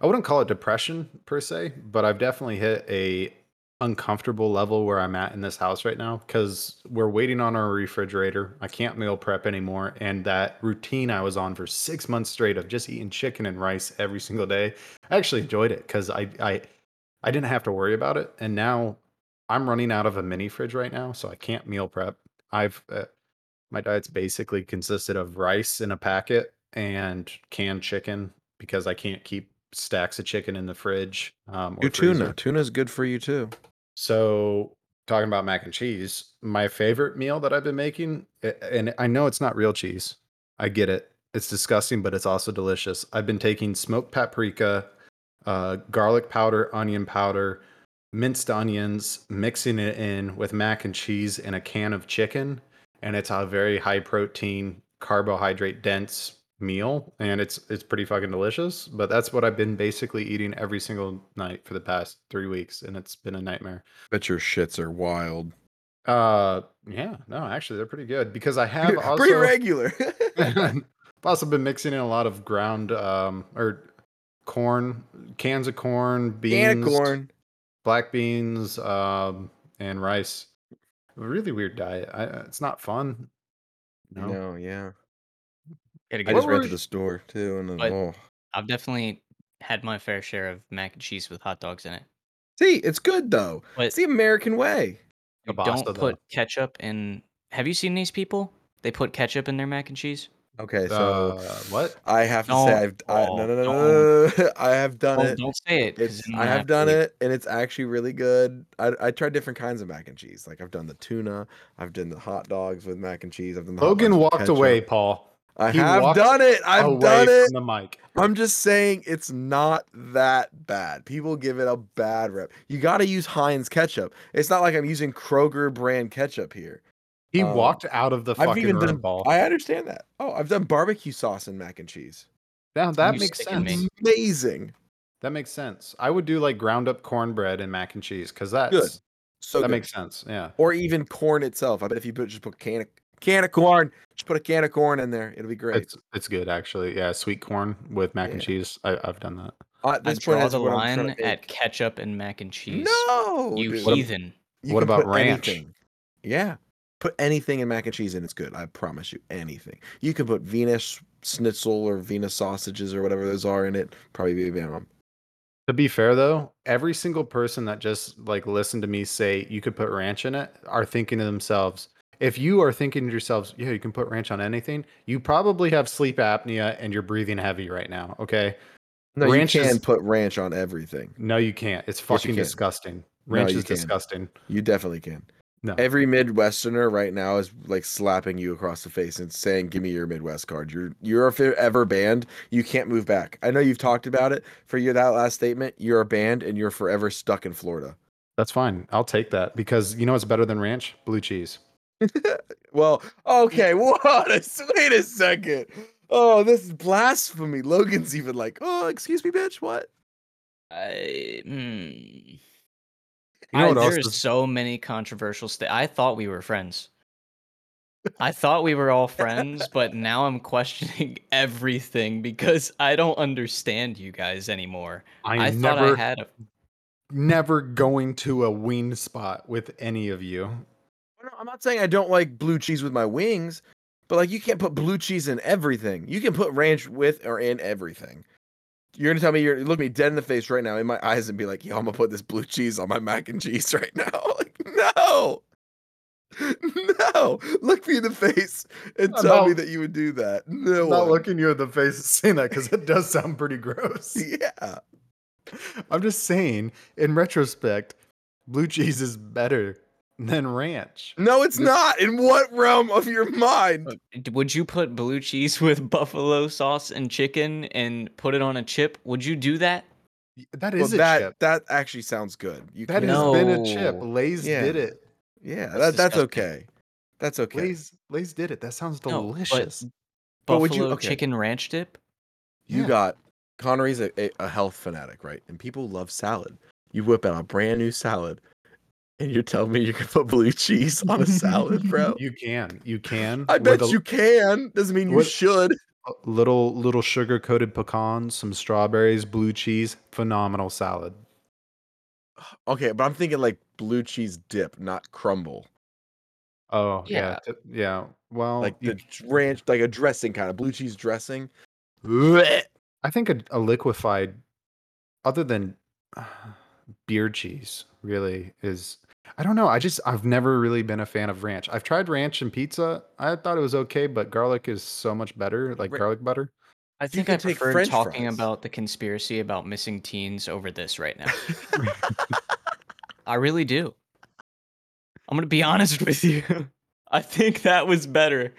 I wouldn't call it depression per se, but I've definitely hit a uncomfortable level where I'm at in this house right now because we're waiting on our refrigerator. I can't meal prep anymore. And that routine I was on for six months straight of just eating chicken and rice every single day, I actually enjoyed it because I, I, I didn't have to worry about it. And now I'm running out of a mini fridge right now, so I can't meal prep. I've... Uh, My diet's basically consisted of rice in a packet and canned chicken because I can't keep stacks of chicken in the fridge. Um, or tuna. Tuna's good for you too. So talking about mac and cheese, my favorite meal that I've been making, and I know it's not real cheese. I get it. It's disgusting, but it's also delicious. I've been taking smoked paprika, uh, garlic powder, onion powder, minced onions, mixing it in with mac and cheese and a can of chicken. And it's a very high protein, carbohydrate dense meal. And it's it's pretty fucking delicious. But that's what I've been basically eating every single night for the past three weeks. And it's been a nightmare. Bet your shits are wild. Uh, yeah, no, actually, they're pretty good because I have also pretty regular. I've also been mixing in a lot of ground um or corn, cans of corn, beans, corn, black beans, um, and rice. A really weird diet. I, it's not fun. No, no yeah. I just went to the store too, and then, oh. I've definitely had my fair share of mac and cheese with hot dogs in it. See, it's good though. But it's the American way. Don't put though. ketchup in. Have you seen these people? They put ketchup in their mac and cheese. Okay, so uh, what? I have to don't, say, I've, I, no, no, no, no, no, I have done don't, it. Don't say it. It's, I have done it, it, and it's actually really good. I I tried different kinds of mac and cheese. Like I've done the tuna. I've done the hot dogs with mac and cheese. I've done the Logan walked away, Paul. I he have done it. I've done it. From the mic. I'm just saying it's not that bad. People give it a bad rep. You got to use Heinz ketchup. It's not like I'm using Kroger brand ketchup here. He um, walked out of the I've fucking even done, ball. I understand that. Oh, I've done barbecue sauce and mac and cheese. Now that you makes sense. Me. Amazing. That makes sense. I would do like ground up cornbread and mac and cheese because that's good. So that good. Makes sense. Yeah. Or even corn itself. I bet if you put, just put can of Can of corn. Just put a can of corn in there. It'll be great. It's, it's good, actually. Yeah, sweet corn with mac yeah. and cheese. I, I've done that. Uh, this I draw the line at ketchup and mac and cheese. No, you dude. heathen. You what about ranch? Anything. Yeah, put anything in mac and cheese and it's good. I promise you, anything. You can put Venus schnitzel or Venus sausages or whatever those are in it. Probably be a minimum. To be fair, though, every single person that just like listened to me say you could put ranch in it are thinking to themselves. If you are thinking to yourselves, yeah, you can put ranch on anything, you probably have sleep apnea and you're breathing heavy right now, okay? No, ranch you can is... put ranch on everything. No, you can't. It's fucking yes, disgusting. Ranch no, is can. disgusting. You definitely can. No. Every Midwesterner right now is like slapping you across the face and saying, give me your Midwest card. You're you're forever banned. You can't move back. I know you've talked about it. For your that last statement, you're banned and you're forever stuck in Florida. That's fine. I'll take that because you know what's better than ranch? Blue cheese. Well, okay, what a, wait a second. Oh, this is blasphemy. Logan's even like, oh, excuse me, bitch, what? I, mm, you know I what There's is- so many controversial st- I thought we were friends. I thought we were all friends, but now I'm questioning everything because I don't understand you guys anymore. I, I thought never, I had a... Never going to a wing spot with any of you. I'm not saying I don't like blue cheese with my wings, but like you can't put blue cheese in everything. You can put ranch with or in everything. You're gonna tell me you're look me dead in the face right now in my eyes and be like, yo, I'm gonna put this blue cheese on my mac and cheese right now. Like, no, no, look me in the face and I'm tell not, me that you would do that. No, I'm not looking you in the face and saying that because it does sound pretty gross. Yeah, I'm just saying in retrospect, blue cheese is better. Then ranch. No, it's this... not. In what realm of your mind? Would you put blue cheese with buffalo sauce and chicken and put it on a chip? Would you do that? That is well, a that, chip. That actually sounds good. You that can... has no. been a chip. Lay's yeah. did it. Yeah, that's, that, that's okay. That's okay. Lay's, Lay's did it. That sounds delicious. No, but, but would you okay. chicken ranch dip? You yeah. got Connery's a, a, a health fanatic, right? And people love salad. You whip out a brand new salad. And you're telling me you can put blue cheese on a salad, bro? You can. You can. I bet a, you can. Doesn't mean you should. Little little sugar-coated pecans, some strawberries, blue cheese. Phenomenal salad. Okay, but I'm thinking like blue cheese dip, not crumble. Oh, yeah. Yeah. yeah. Well, like the you, ranch, like a dressing kind of blue cheese dressing. I think a, a liquefied, other than uh, beer cheese, really is... I don't know. I just, I've never really been a fan of ranch. I've tried ranch and pizza. I thought it was okay, but garlic is so much better, like garlic butter. I think I prefer French talking fries. About the conspiracy about missing teens over this right now. I really do. I'm going to be honest with you. I think that was better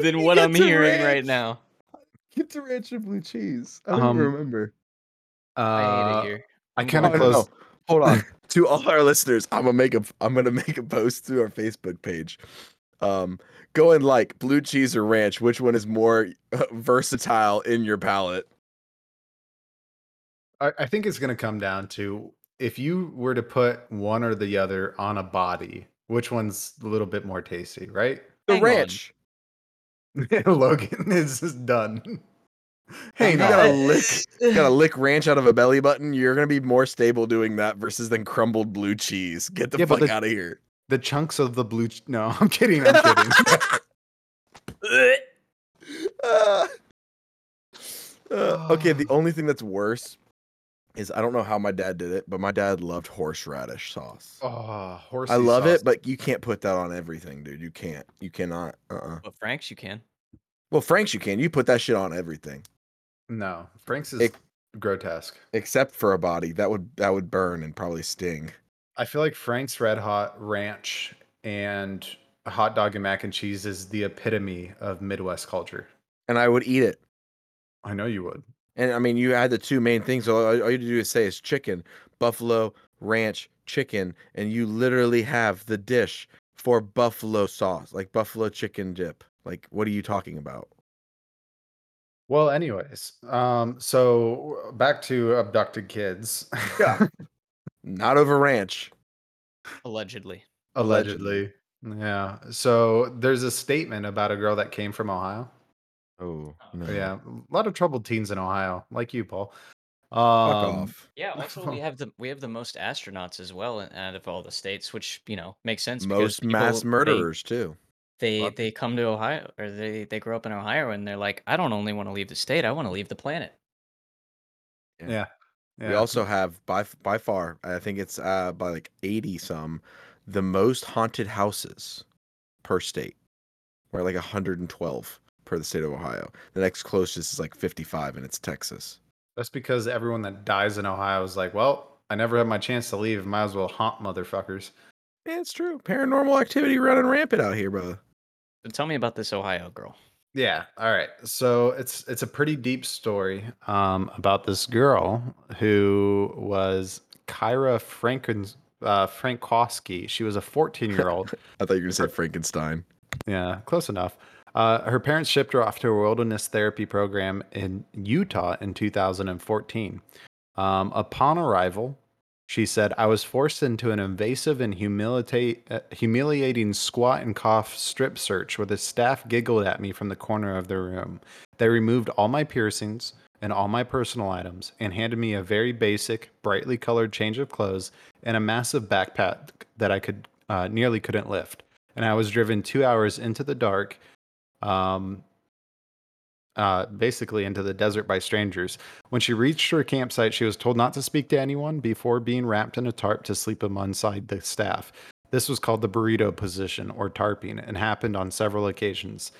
than what I'm hearing ranch. right now. Get to ranch and blue cheese. I don't um, even remember. Uh, I hate it here. I kind of oh, close. No, no. Hold on. To all our listeners, I'm gonna make a I'm gonna make a post through our Facebook page. Um, go and like blue cheese or ranch. Which one is more uh, versatile in your palate? I, I think it's gonna come down to if you were to put one or the other on a body, which one's a little bit more tasty, right? The Hang ranch. Logan is just done. Hey, you gotta lick, you gotta lick ranch out of a belly button. You're gonna be more stable doing that versus than crumbled blue cheese. Get the yeah, fuck the, out of here. The chunks of the blue. Che- no, I'm kidding. I'm kidding. uh, uh, okay, the only thing that's worse is I don't know how my dad did it, but my dad loved horseradish sauce. Oh, horseradish! I love sauce. It, but you can't put that on everything, dude. You can't. You cannot. Uh. Uh-uh. Well, Frank's you can. Well, Frank's you can. You put that shit on everything. No, Frank's is it, grotesque. Except for a body. That would that would burn and probably sting. I feel like Frank's Red Hot Ranch and hot dog and mac and cheese is the epitome of Midwest culture. And I would eat it. I know you would. And I mean, you add the two main things. All, all you have to do is say is chicken, buffalo, ranch, chicken, and you literally have the dish for buffalo sauce, like buffalo chicken dip. Like, what are you talking about? Well, anyways, um, so back to abducted kids. Yeah. Not over ranch. Allegedly. Allegedly. Allegedly. Yeah. So there's a statement about a girl that came from Ohio. Oh, no. Yeah. A lot of troubled teens in Ohio, like you, Paul. Um, Fuck off. Yeah. Also, we have the we have the most astronauts as well out of all the states, which, you know, makes sense. Most people, mass murderers, they, too. They what? They come to Ohio, or they, they grow up in Ohio, and they're like, I don't only want to leave the state, I want to leave the planet. Yeah. yeah. yeah. We also have, by by far, I think it's uh, by like eighty some, the most haunted houses per state. Or like one hundred twelve per the state of Ohio. The next closest is like fifty-five, and it's Texas. That's because everyone that dies in Ohio is like, well, I never had my chance to leave, might as well haunt motherfuckers. Yeah, it's true. Paranormal activity running rampant out here, brother. Tell me about this Ohio girl. Yeah. All right. So it's it's a pretty deep story um, about this girl who was Kyra Franken, uh, Frankowski. She was a fourteen-year-old. I thought you were going to say Frankenstein. Yeah, close enough. Uh, her parents shipped her off to a wilderness therapy program in Utah in two thousand fourteen. Um, upon arrival, she said, I was forced into an invasive and humilita- uh, humiliating squat and cough strip search where the staff giggled at me from the corner of the room. They removed all my piercings and all my personal items and handed me a very basic, brightly colored change of clothes and a massive backpack that I could uh, nearly couldn't lift. And I was driven two hours into the dark, um, Uh, basically into the desert by strangers. When she reached her campsite, she was told not to speak to anyone before being wrapped in a tarp to sleep alongside the staff. This was called the burrito position or tarping and happened on several occasions.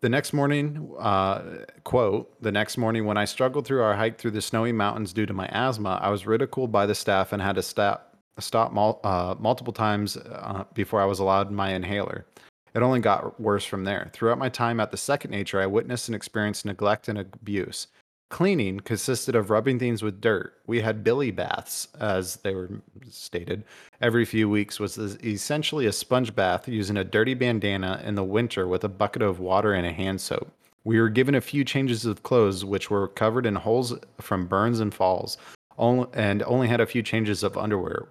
The next morning, uh, quote, the next morning when I struggled through our hike through the snowy mountains due to my asthma, I was ridiculed by the staff and had to stop, stop mul- uh, multiple times uh, before I was allowed my inhaler. It only got worse from there. Throughout my time at the Second Nature, I witnessed and experienced neglect and abuse. Cleaning consisted of rubbing things with dirt. We had billy baths, as they were stated, every few weeks, was essentially a sponge bath using a dirty bandana in the winter with a bucket of water and a hand soap. We were given a few changes of clothes, which were covered in holes from burns and falls, and only had a few changes of underwear,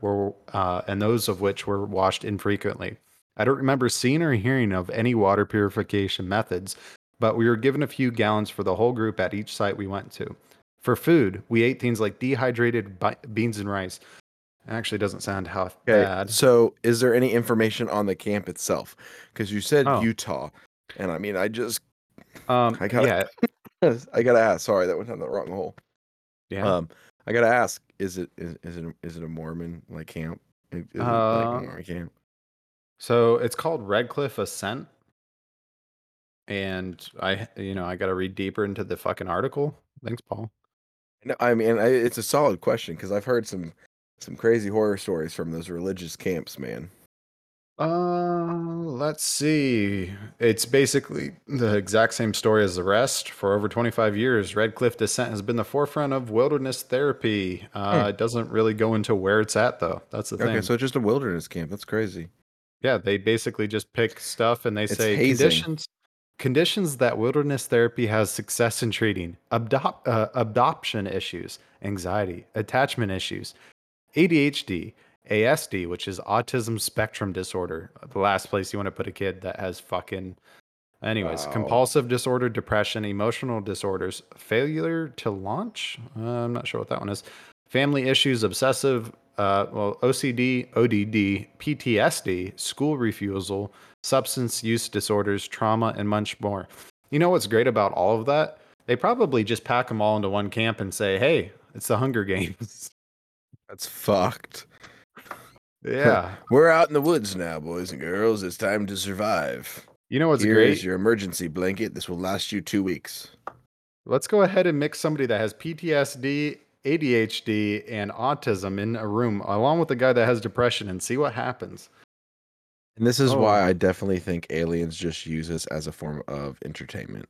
uh, and those of which were washed infrequently. I don't remember seeing or hearing of any water purification methods, but we were given a few gallons for the whole group at each site we went to. For food, we ate things like dehydrated bi- beans and rice. It actually doesn't sound half okay. bad. So is there any information on the camp itself? Because you said oh. Utah, and I mean, I just... Um, I gotta, yeah. I gotta ask. Sorry, that went down the wrong hole. Yeah. Um, I gotta ask, is it is, is it is it a Mormon like camp? Is it uh, like a Mormon camp? So it's called Red Cliff Ascent, and I, you know, I got to read deeper into the fucking article. Thanks, Paul. No, I mean I, it's a solid question because I've heard some some crazy horror stories from those religious camps, man. Uh, let's see. It's basically the exact same story as the rest. For over twenty-five years, Red Cliff Ascent has been the forefront of wilderness therapy. Hmm. Uh, it doesn't really go into where it's at, though. That's the Okay, thing. so it's just a wilderness camp. That's crazy. Yeah, they basically just pick stuff and they It's say hazing. conditions conditions that wilderness therapy has success in treating: Adop- uh, adoption issues, anxiety, attachment issues, A D H D, A S D, which is autism spectrum disorder. The last place you want to put a kid that has fucking. Anyways, Wow. compulsive disorder, depression, emotional disorders, failure to launch. Uh, I'm not sure what that one is. Family issues, obsessive, uh, well, O C D, O D D, P T S D, school refusal, substance use disorders, trauma, and much more. You know what's great about all of that? They probably just pack them all into one camp and say, "Hey, it's the Hunger Games." That's fucked. Yeah. We're out in the woods now, boys and girls. It's time to survive. You know what's Here is great? your emergency blanket. This will last you two weeks. Let's go ahead and mix somebody that has P T S D, A D H D, and autism in a room along with the guy that has depression and see what happens. And this is why Oh, I definitely think aliens just use us as a form of entertainment.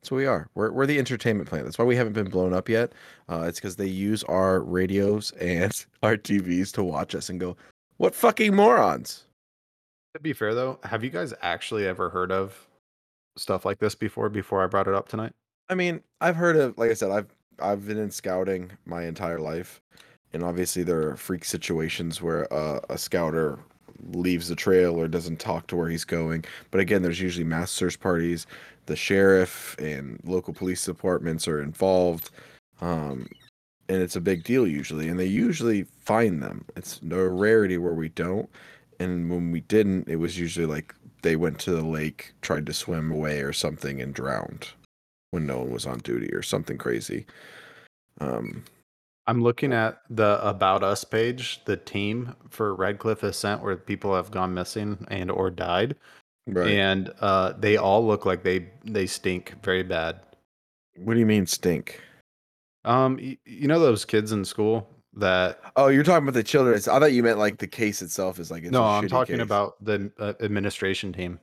That's what we are. We're, we're the entertainment plant. That's why we haven't been blown up yet. Uh, it's because they use our radios and our T Vs to watch us and go, what fucking morons? to be fair though, have you guys actually ever heard of stuff like this before before I brought it up tonight? I mean, I've heard of, like I said, I've I've been in scouting my entire life, and obviously there are freak situations where uh, a scouter leaves the trail or doesn't talk to where he's going. But again, there's usually mass search parties. The sheriff and local police departments are involved, um, and it's a big deal usually. And they usually find them. It's a rarity where we don't. And when we didn't, it was usually like they went to the lake, tried to swim away or something, and drowned when no one was on duty or something crazy. Um, I'm looking at the About Us page, the team for Red Cliff Ascent, where people have gone missing and or died, Right. and uh, they all look like they they stink very bad. What do you mean stink? Um, y- you know those kids in school that Oh, you're talking about the children. I thought you meant like the case itself is like it's a no, I'm shitty talking case. about the uh, administration team.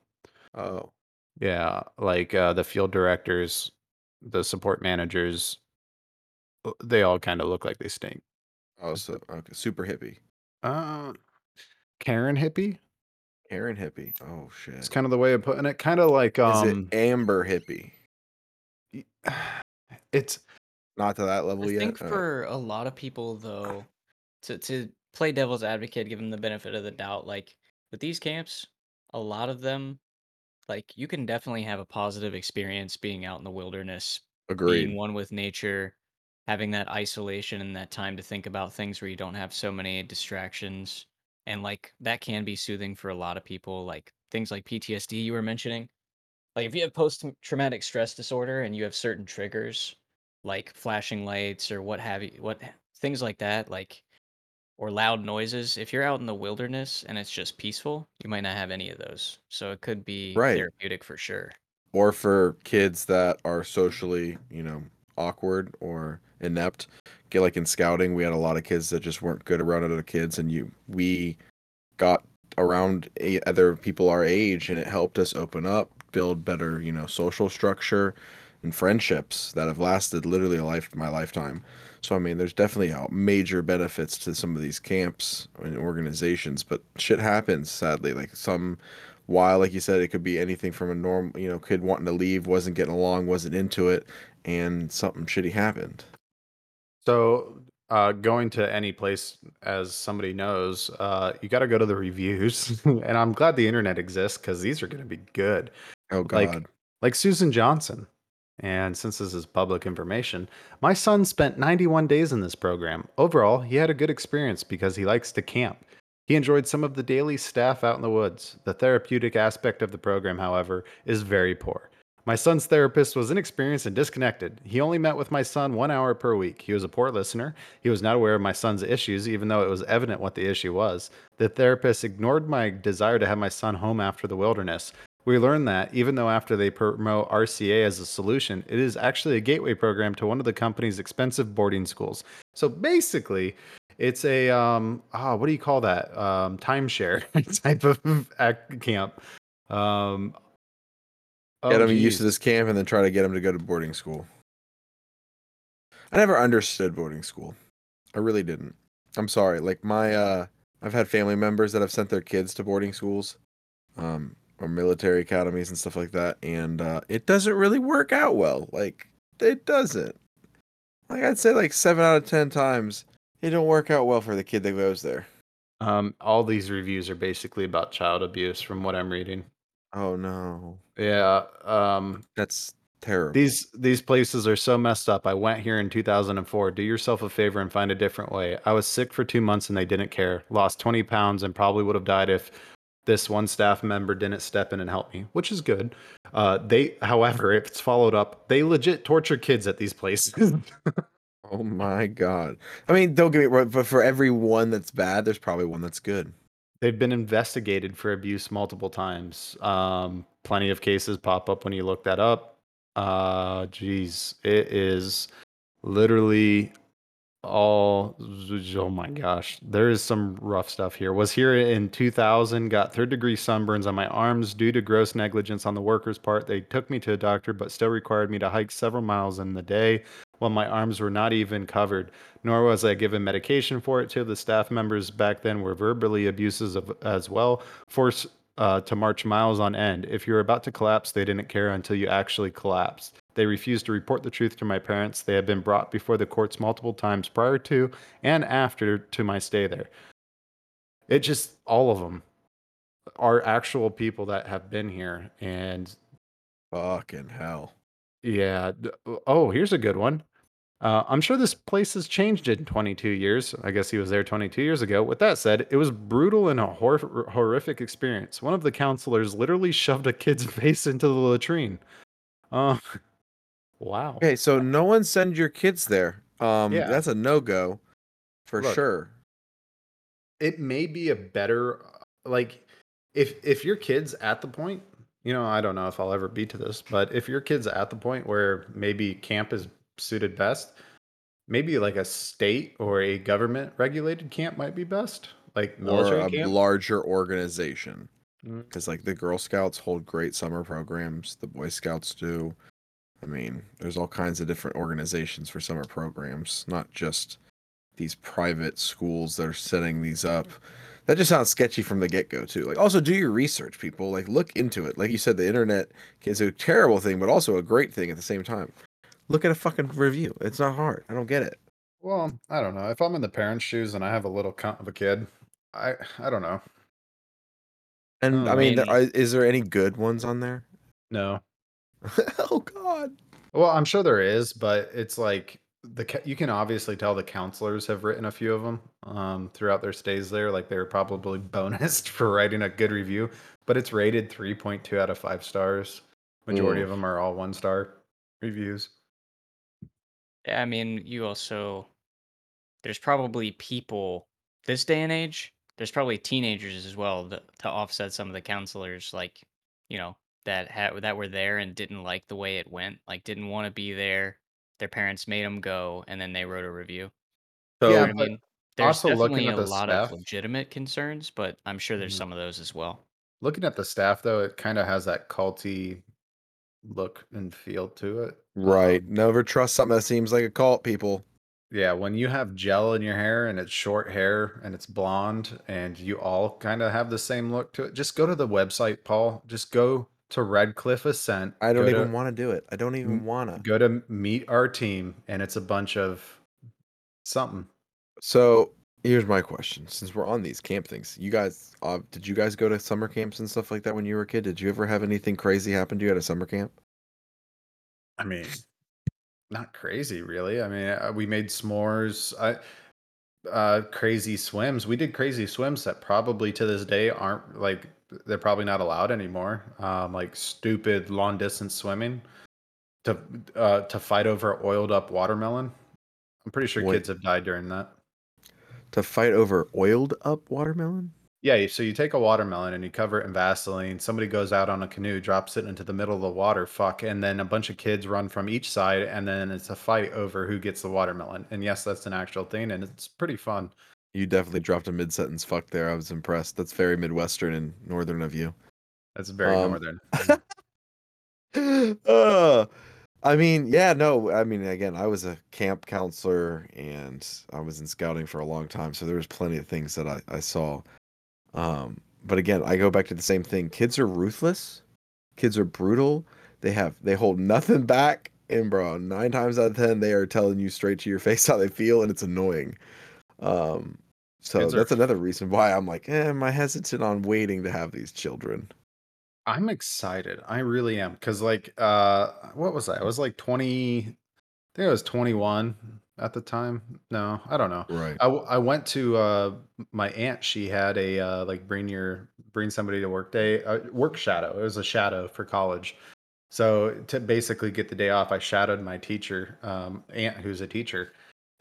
Oh, Yeah, like uh, the field directors, the support managers, uh, they all kind of look like they stink. oh, so okay, super hippie, Uh, Karen hippie. Karen hippie. Oh It's shit. kind of the way of putting it. Kind of like Is it um, Amber hippie? y- it's Not to that I level yet. think Uh, for a lot of people though, to to play devil's advocate, give them the benefit of the doubt, like with these camps, a lot of them, like you can definitely have a positive experience being out in the wilderness, being Agreed. one with nature, having that isolation and that time to think about things where you don't have so many distractions. And like that can be soothing for a lot of people, like things like P T S D you were mentioning. Like if you have post traumatic stress disorder and you have certain triggers like flashing lights or what have you, what things like that, like or loud noises, if you're out in the wilderness and it's just peaceful, you might not have any of those, so it could be Right. therapeutic for sure. Or for kids that are socially, you know, awkward or inept. Get like in scouting, we had a lot of kids that just weren't good around other kids, and you we got around a, other people our age, and it helped us open up, build better, you know, social structure and friendships that have lasted literally a life my lifetime. So I mean, there's definitely a major benefits to some of these camps and organizations, but shit happens sadly. Like some while, like you said, it could be anything from a normal, you know, kid wanting to leave, wasn't getting along, wasn't into it, and something shitty happened. so uh, going to any place, as somebody knows, uh, you got to go to the reviews. And I'm glad the internet exists because these are going to be good. Oh like God. like Susan Johnson. And since this is public information, my son spent ninety-one days in this program. Overall, he had a good experience because he likes to camp. He enjoyed some of the daily staff out in the woods. The therapeutic aspect of the program, however, is very poor. My son's therapist was inexperienced and disconnected. He only met with my son one hour per week. He was a poor listener. He was not aware of my son's issues, even though it was evident what the issue was. The therapist ignored my desire to have my son home after the wilderness. We learned that even though after they promote R C A as a solution, it is actually a gateway program to one of the company's expensive boarding schools. So basically, It's a um ah, what do you call that? Um timeshare type of camp. Um oh, get them geez. used to this camp and then try to get them to go to boarding school. I never understood boarding school. I really didn't. I'm sorry. Like my uh I've had family members that have sent their kids to boarding schools, um, or military academies and stuff like that, and uh, it doesn't really work out well. Like it doesn't. Like I'd say like seven out of ten times it don't work out well for the kid that goes there. Um, all these reviews are basically about child abuse, from what I'm reading. Oh no. Yeah. Um, that's terrible. These these places are so messed up. I went here in two thousand four. Do yourself a favor and find a different way. I was sick for two months and they didn't care. Lost twenty pounds and probably would have died if this one staff member didn't step in and help me, which is good. Uh, they, however, if it's followed up, they legit torture kids at these places. Oh my God. I mean, don't get me wrong, but for every one that's bad, there's probably one that's good. They've been investigated for abuse multiple times. Um, plenty of cases pop up when you look that up. Uh, geez, it is literally all, oh my gosh, there is some rough stuff here. Was here in two thousand, got third degree sunburns on my arms due to gross negligence on the worker's part. They took me to a doctor, but still required me to hike several miles in the day while my arms were not even covered, nor was I given medication for it. Two of the staff members back then were verbally abusive as well, forced uh, to march miles on end. If you were about to collapse, they didn't care until you actually collapsed. They refused to report the truth to my parents. They had been brought before the courts multiple times prior to and after to my stay there. It just, all of them are actual people that have been here. And fucking hell. Yeah. Oh, here's a good one. Uh, I'm sure this place has changed in twenty-two years. I guess he was there twenty-two years ago. With that said, it was brutal and a hor- horrific experience. One of the counselors literally shoved a kid's face into the latrine. Uh, wow. Okay, so no one send your kids there. Um, yeah. That's a no-go for Look, sure. It may be a better, like, if if your kid's at the point, you know, I don't know if I'll ever be to this, but if your kid's at the point where maybe camp is suited best, maybe like a state or a government regulated camp might be best, like military or a camp. Larger organization, because mm-hmm. like the Girl Scouts hold great summer programs, the Boy Scouts do. I mean, there's all kinds of different organizations for summer programs, not just these private schools that are setting these up. That just sounds sketchy from the get-go, too. Like, also, do your research, people. Like, look into it. Like you said, the internet is a terrible thing, but also a great thing at the same time. Look at a fucking review. It's not hard. I don't get it. Well, I don't know. If I'm in the parents' shoes and I have a little cunt of a kid, I I don't know. And, oh, I mean, there are, is there any good ones on there? No. Oh, God. Well, I'm sure there is, but it's like... The you can obviously tell the counselors have written a few of them um, throughout their stays there. Like they were probably bonused for writing a good review, but it's rated three point two out of five stars. Majority Ooh. Of them are all one star reviews. I mean, you also, there's probably people this day and age, there's probably teenagers as well to, to offset some of the counselors, like, you know, that ha- that were there and didn't like the way it went, like didn't want to be there. Their parents made them go, and then they wrote a review. So, yeah, I mean, there's definitely a lot of legitimate concerns, but I'm sure there's mm-hmm. some of those as well. Looking at the staff, though, it kind of has that culty look and feel to it. Right. Um, Never trust something that seems like a cult, people. Yeah, when you have gel in your hair, and it's short hair, and it's blonde, and you all kind of have the same look to it, just go to the website, Paul. Just go... to Red Cliff Ascent. I don't even want to do it. I don't even want to. Go to meet our team, and it's a bunch of something. So here's my question: since we're on these camp things, you guys, uh, did you guys go to summer camps and stuff like that when you were a kid? Did you ever have anything crazy happen to you at a summer camp? I mean, not crazy, really. I mean, we made s'mores. I. Uh, crazy swims. We did crazy swims that probably to this day aren't like. They're probably not allowed anymore. Um, like stupid long distance swimming to uh, to fight over oiled up watermelon. I'm pretty sure Wait. Kids have died during that. To fight over oiled up watermelon? Yeah, so you take a watermelon and you cover it in Vaseline. Somebody goes out on a canoe, drops it into the middle of the water, fuck, and then a bunch of kids run from each side, and then it's a fight over who gets the watermelon. And yes, that's an actual thing, and it's pretty fun. You definitely dropped a mid-sentence fuck there. I was impressed. That's very Midwestern and Northern of you. That's very um, Northern. uh, I mean, yeah, no. I mean, again, I was a camp counselor, and I was in scouting for a long time, so there was plenty of things that I, I saw. Um, but again, I go back to the same thing. Kids are ruthless. Kids are brutal. They have, they hold nothing back. And bro, nine times out of ten, they are telling you straight to your face how they feel. And it's annoying. Um, so kids that's are... another reason why I'm like, eh, am I hesitant on waiting to have these children? I'm excited. I really am. Cause like, uh, what was I? I was like twenty, I think I was twenty-one at the time. No, I don't know. Right. I, w- I went to uh, my aunt. She had a uh, like bring your bring somebody to work day uh, work shadow. It was a shadow for college. So to basically get the day off, I shadowed my teacher um, aunt, who's a teacher,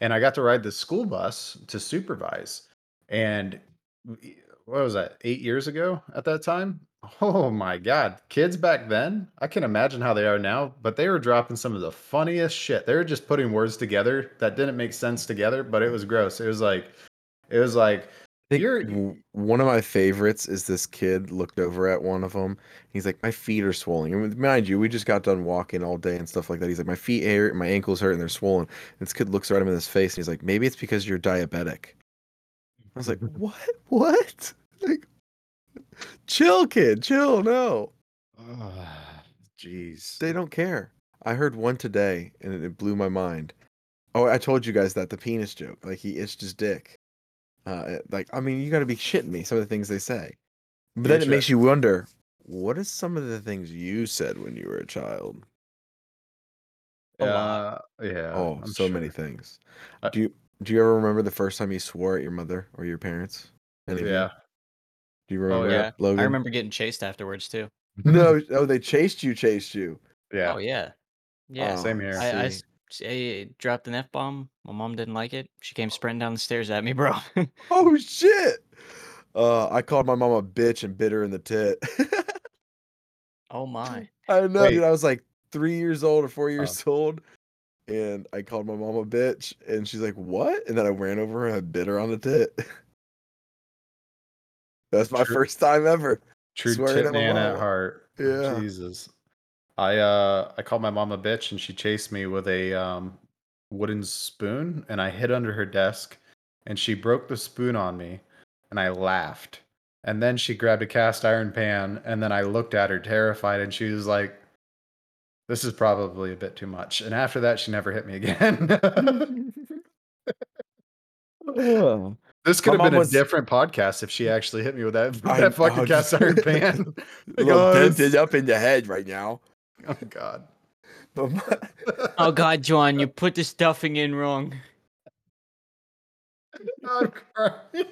and I got to ride the school bus to supervise. And what was that? Eight years ago at that time. Oh my God. Kids back then, I can imagine how they are now, but they were dropping some of the funniest shit. They were just putting words together that didn't make sense together, but it was gross. It was like, it was like, you're... One of my favorites is this kid looked over at one of them. He's like, my feet are swollen. And mind you, we just got done walking all day and stuff like that. He's like, my feet hurt, my ankles hurt, and they're swollen. And this kid looks right at him in his face and he's like, maybe it's because you're diabetic. I was like, what? What? Like, chill, kid, chill. No, jeez, oh, they don't care. I heard one today, and it blew my mind. Oh, I told you guys that the penis joke. Like he itched his dick. Uh, like I mean, you got to be shitting me. Some of the things they say, but then it makes you wonder, what is some of the things you said when you were a child? A uh, yeah. Oh, I'm so sure. many things. I, do you do you ever remember the first time you swore at your mother or your parents? Anything? Yeah. Do you remember? Oh, yeah. Logan? I remember getting chased afterwards too. No, oh, they chased you, chased you. Yeah. Oh yeah, yeah. Oh, same here. I, I, I dropped an F bomb. My mom didn't like it. She came sprinting down the stairs at me, bro. Oh shit! Uh, I called my mom a bitch and bit her in the tit. Oh my! I know, Wait. dude. I was like three years old or four years oh. old, and I called my mom a bitch, and she's like, "What?" And then I ran over and I bit her on the tit. That's my true, first time ever. True tit man at heart. Yeah. Jesus. I uh I called my mom a bitch and she chased me with a um wooden spoon and I hid under her desk and she broke the spoon on me and I laughed. And then she grabbed a cast iron pan and then I looked at her terrified and she was like, this is probably a bit too much. And after that she never hit me again. Oh. This could my have been a was... different podcast if she actually hit me with that, I, that fucking cast iron pan. Little dented up in the head right now. Oh, God. My... oh, God, John, you put the stuffing in wrong. I'm crying.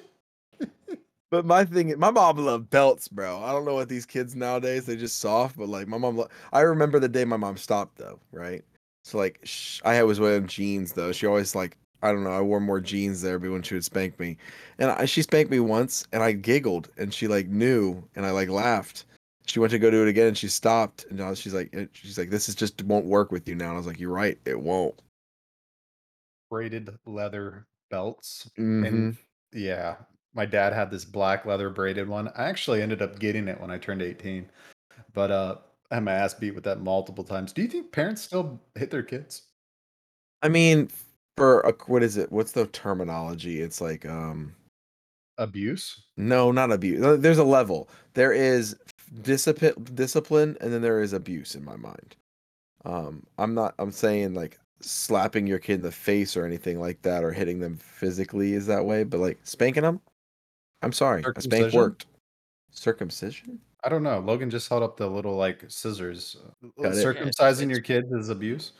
But my thing, my mom loved belts, bro. I don't know what these kids nowadays, they just soft, but like my mom, loved... I remember the day my mom stopped, though, right? So, like, sh- I was wearing jeans, though. She always, like, I don't know. I wore more jeans there, but when she would spank me, and I, she spanked me once, and I giggled, and she like knew, and I like laughed. She went to go do it again, and she stopped, and I was, she's like, she's like, this is just won't work with you now. And I was like, you're right, it won't. Braided leather belts, mm-hmm. and yeah, my dad had this black leather braided one. I actually ended up getting it when I turned eighteen, but uh, I had my ass beat with that multiple times. Do you think parents still hit their kids? I mean. For a, what is it? What's the terminology? It's like um, abuse. No, not abuse. There's a level. There is discipline, discipline, and then there is abuse. In my mind, um, I'm not. I'm saying like slapping your kid in the face or anything like that, or hitting them physically is that way. But like spanking them, I'm sorry, a spank worked. Circumcision? I don't know. Logan just held up the little like scissors. Got Circumcising it. Your kids is abuse.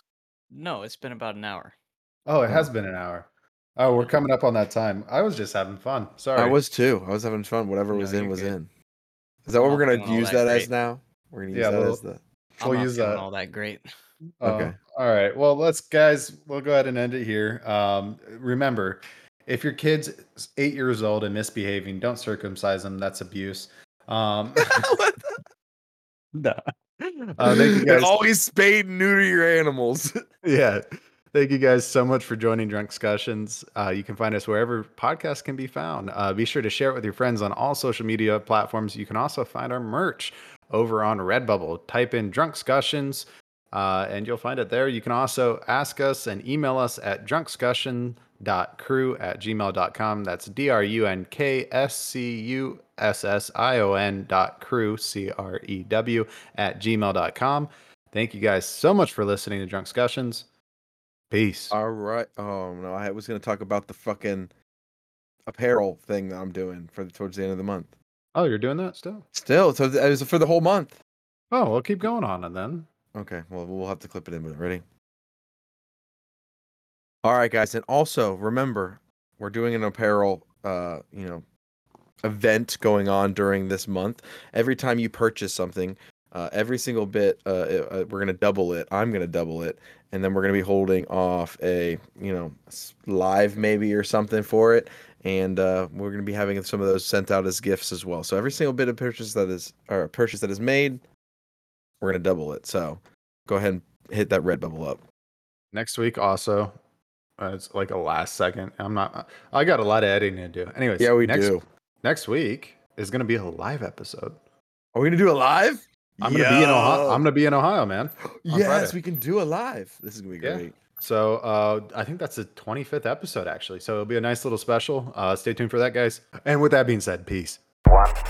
No, it's been about an hour. Oh, it has been an hour. Oh, we're coming up on that time. I was just having fun. Sorry. I was too. I was having fun. Whatever no, was in was good. in. Is that I'm what we're going to use that, that as now? We're going to use yeah, that we'll, as the... I'm we'll use that. all that great. Uh, okay. All right. Well, let's, guys, we'll go ahead and end it here. Um, remember, If your kid's eight years old and misbehaving, don't circumcise them. That's abuse. Um, what the? No. Uh, thank you guys. Always spade and neuter your animals. Yeah. Thank you guys so much for joining Drunkscussions. Uh, you can find us wherever podcasts can be found. Uh, be sure to share it with your friends on all social media platforms. You can also find our merch over on Redbubble. Type in Drunkscussions, uh, and you'll find it there. You can also ask us and email us at drunkscussion dot crew at gmail dot com. That's D R U N K S C U S S I O N dot crew, C R E W, at gmail dot com. Thank you guys so much for listening to Drunkscussions. Peace. All right. Oh, no, I was going to talk about the fucking apparel thing that I'm doing for towards the end of the month. Oh, you're doing that still? Still. So it was for the whole month. Oh, well, keep going on it then. Okay. Well, we'll have to clip it in. But ready? All right, guys. And also, remember, we're doing an apparel, uh, you know, event going on during this month. Every time you purchase something, Uh, every single bit, uh, uh, we're going to double it. I'm going to double it. And then we're going to be holding off a, you know, live maybe or something for it. And uh, we're going to be having some of those sent out as gifts as well. So every single bit of purchase that is, or purchase that is made, we're going to double it. So go ahead and hit that Redbubble up. Next week also, uh, it's like a last second. I'm not, I got a lot of editing to do. Anyways. Yeah, we next, do. Next week is going to be a live episode. Are we going to do a live? I'm gonna Yo. be in Ohio. I'm gonna be in Ohio, man. Yes, Friday. We can do a live. This is gonna be great. Yeah. So uh, I think that's the twenty-fifth episode, actually. So it'll be a nice little special. Uh, stay tuned for that, guys. And with that being said, peace. What?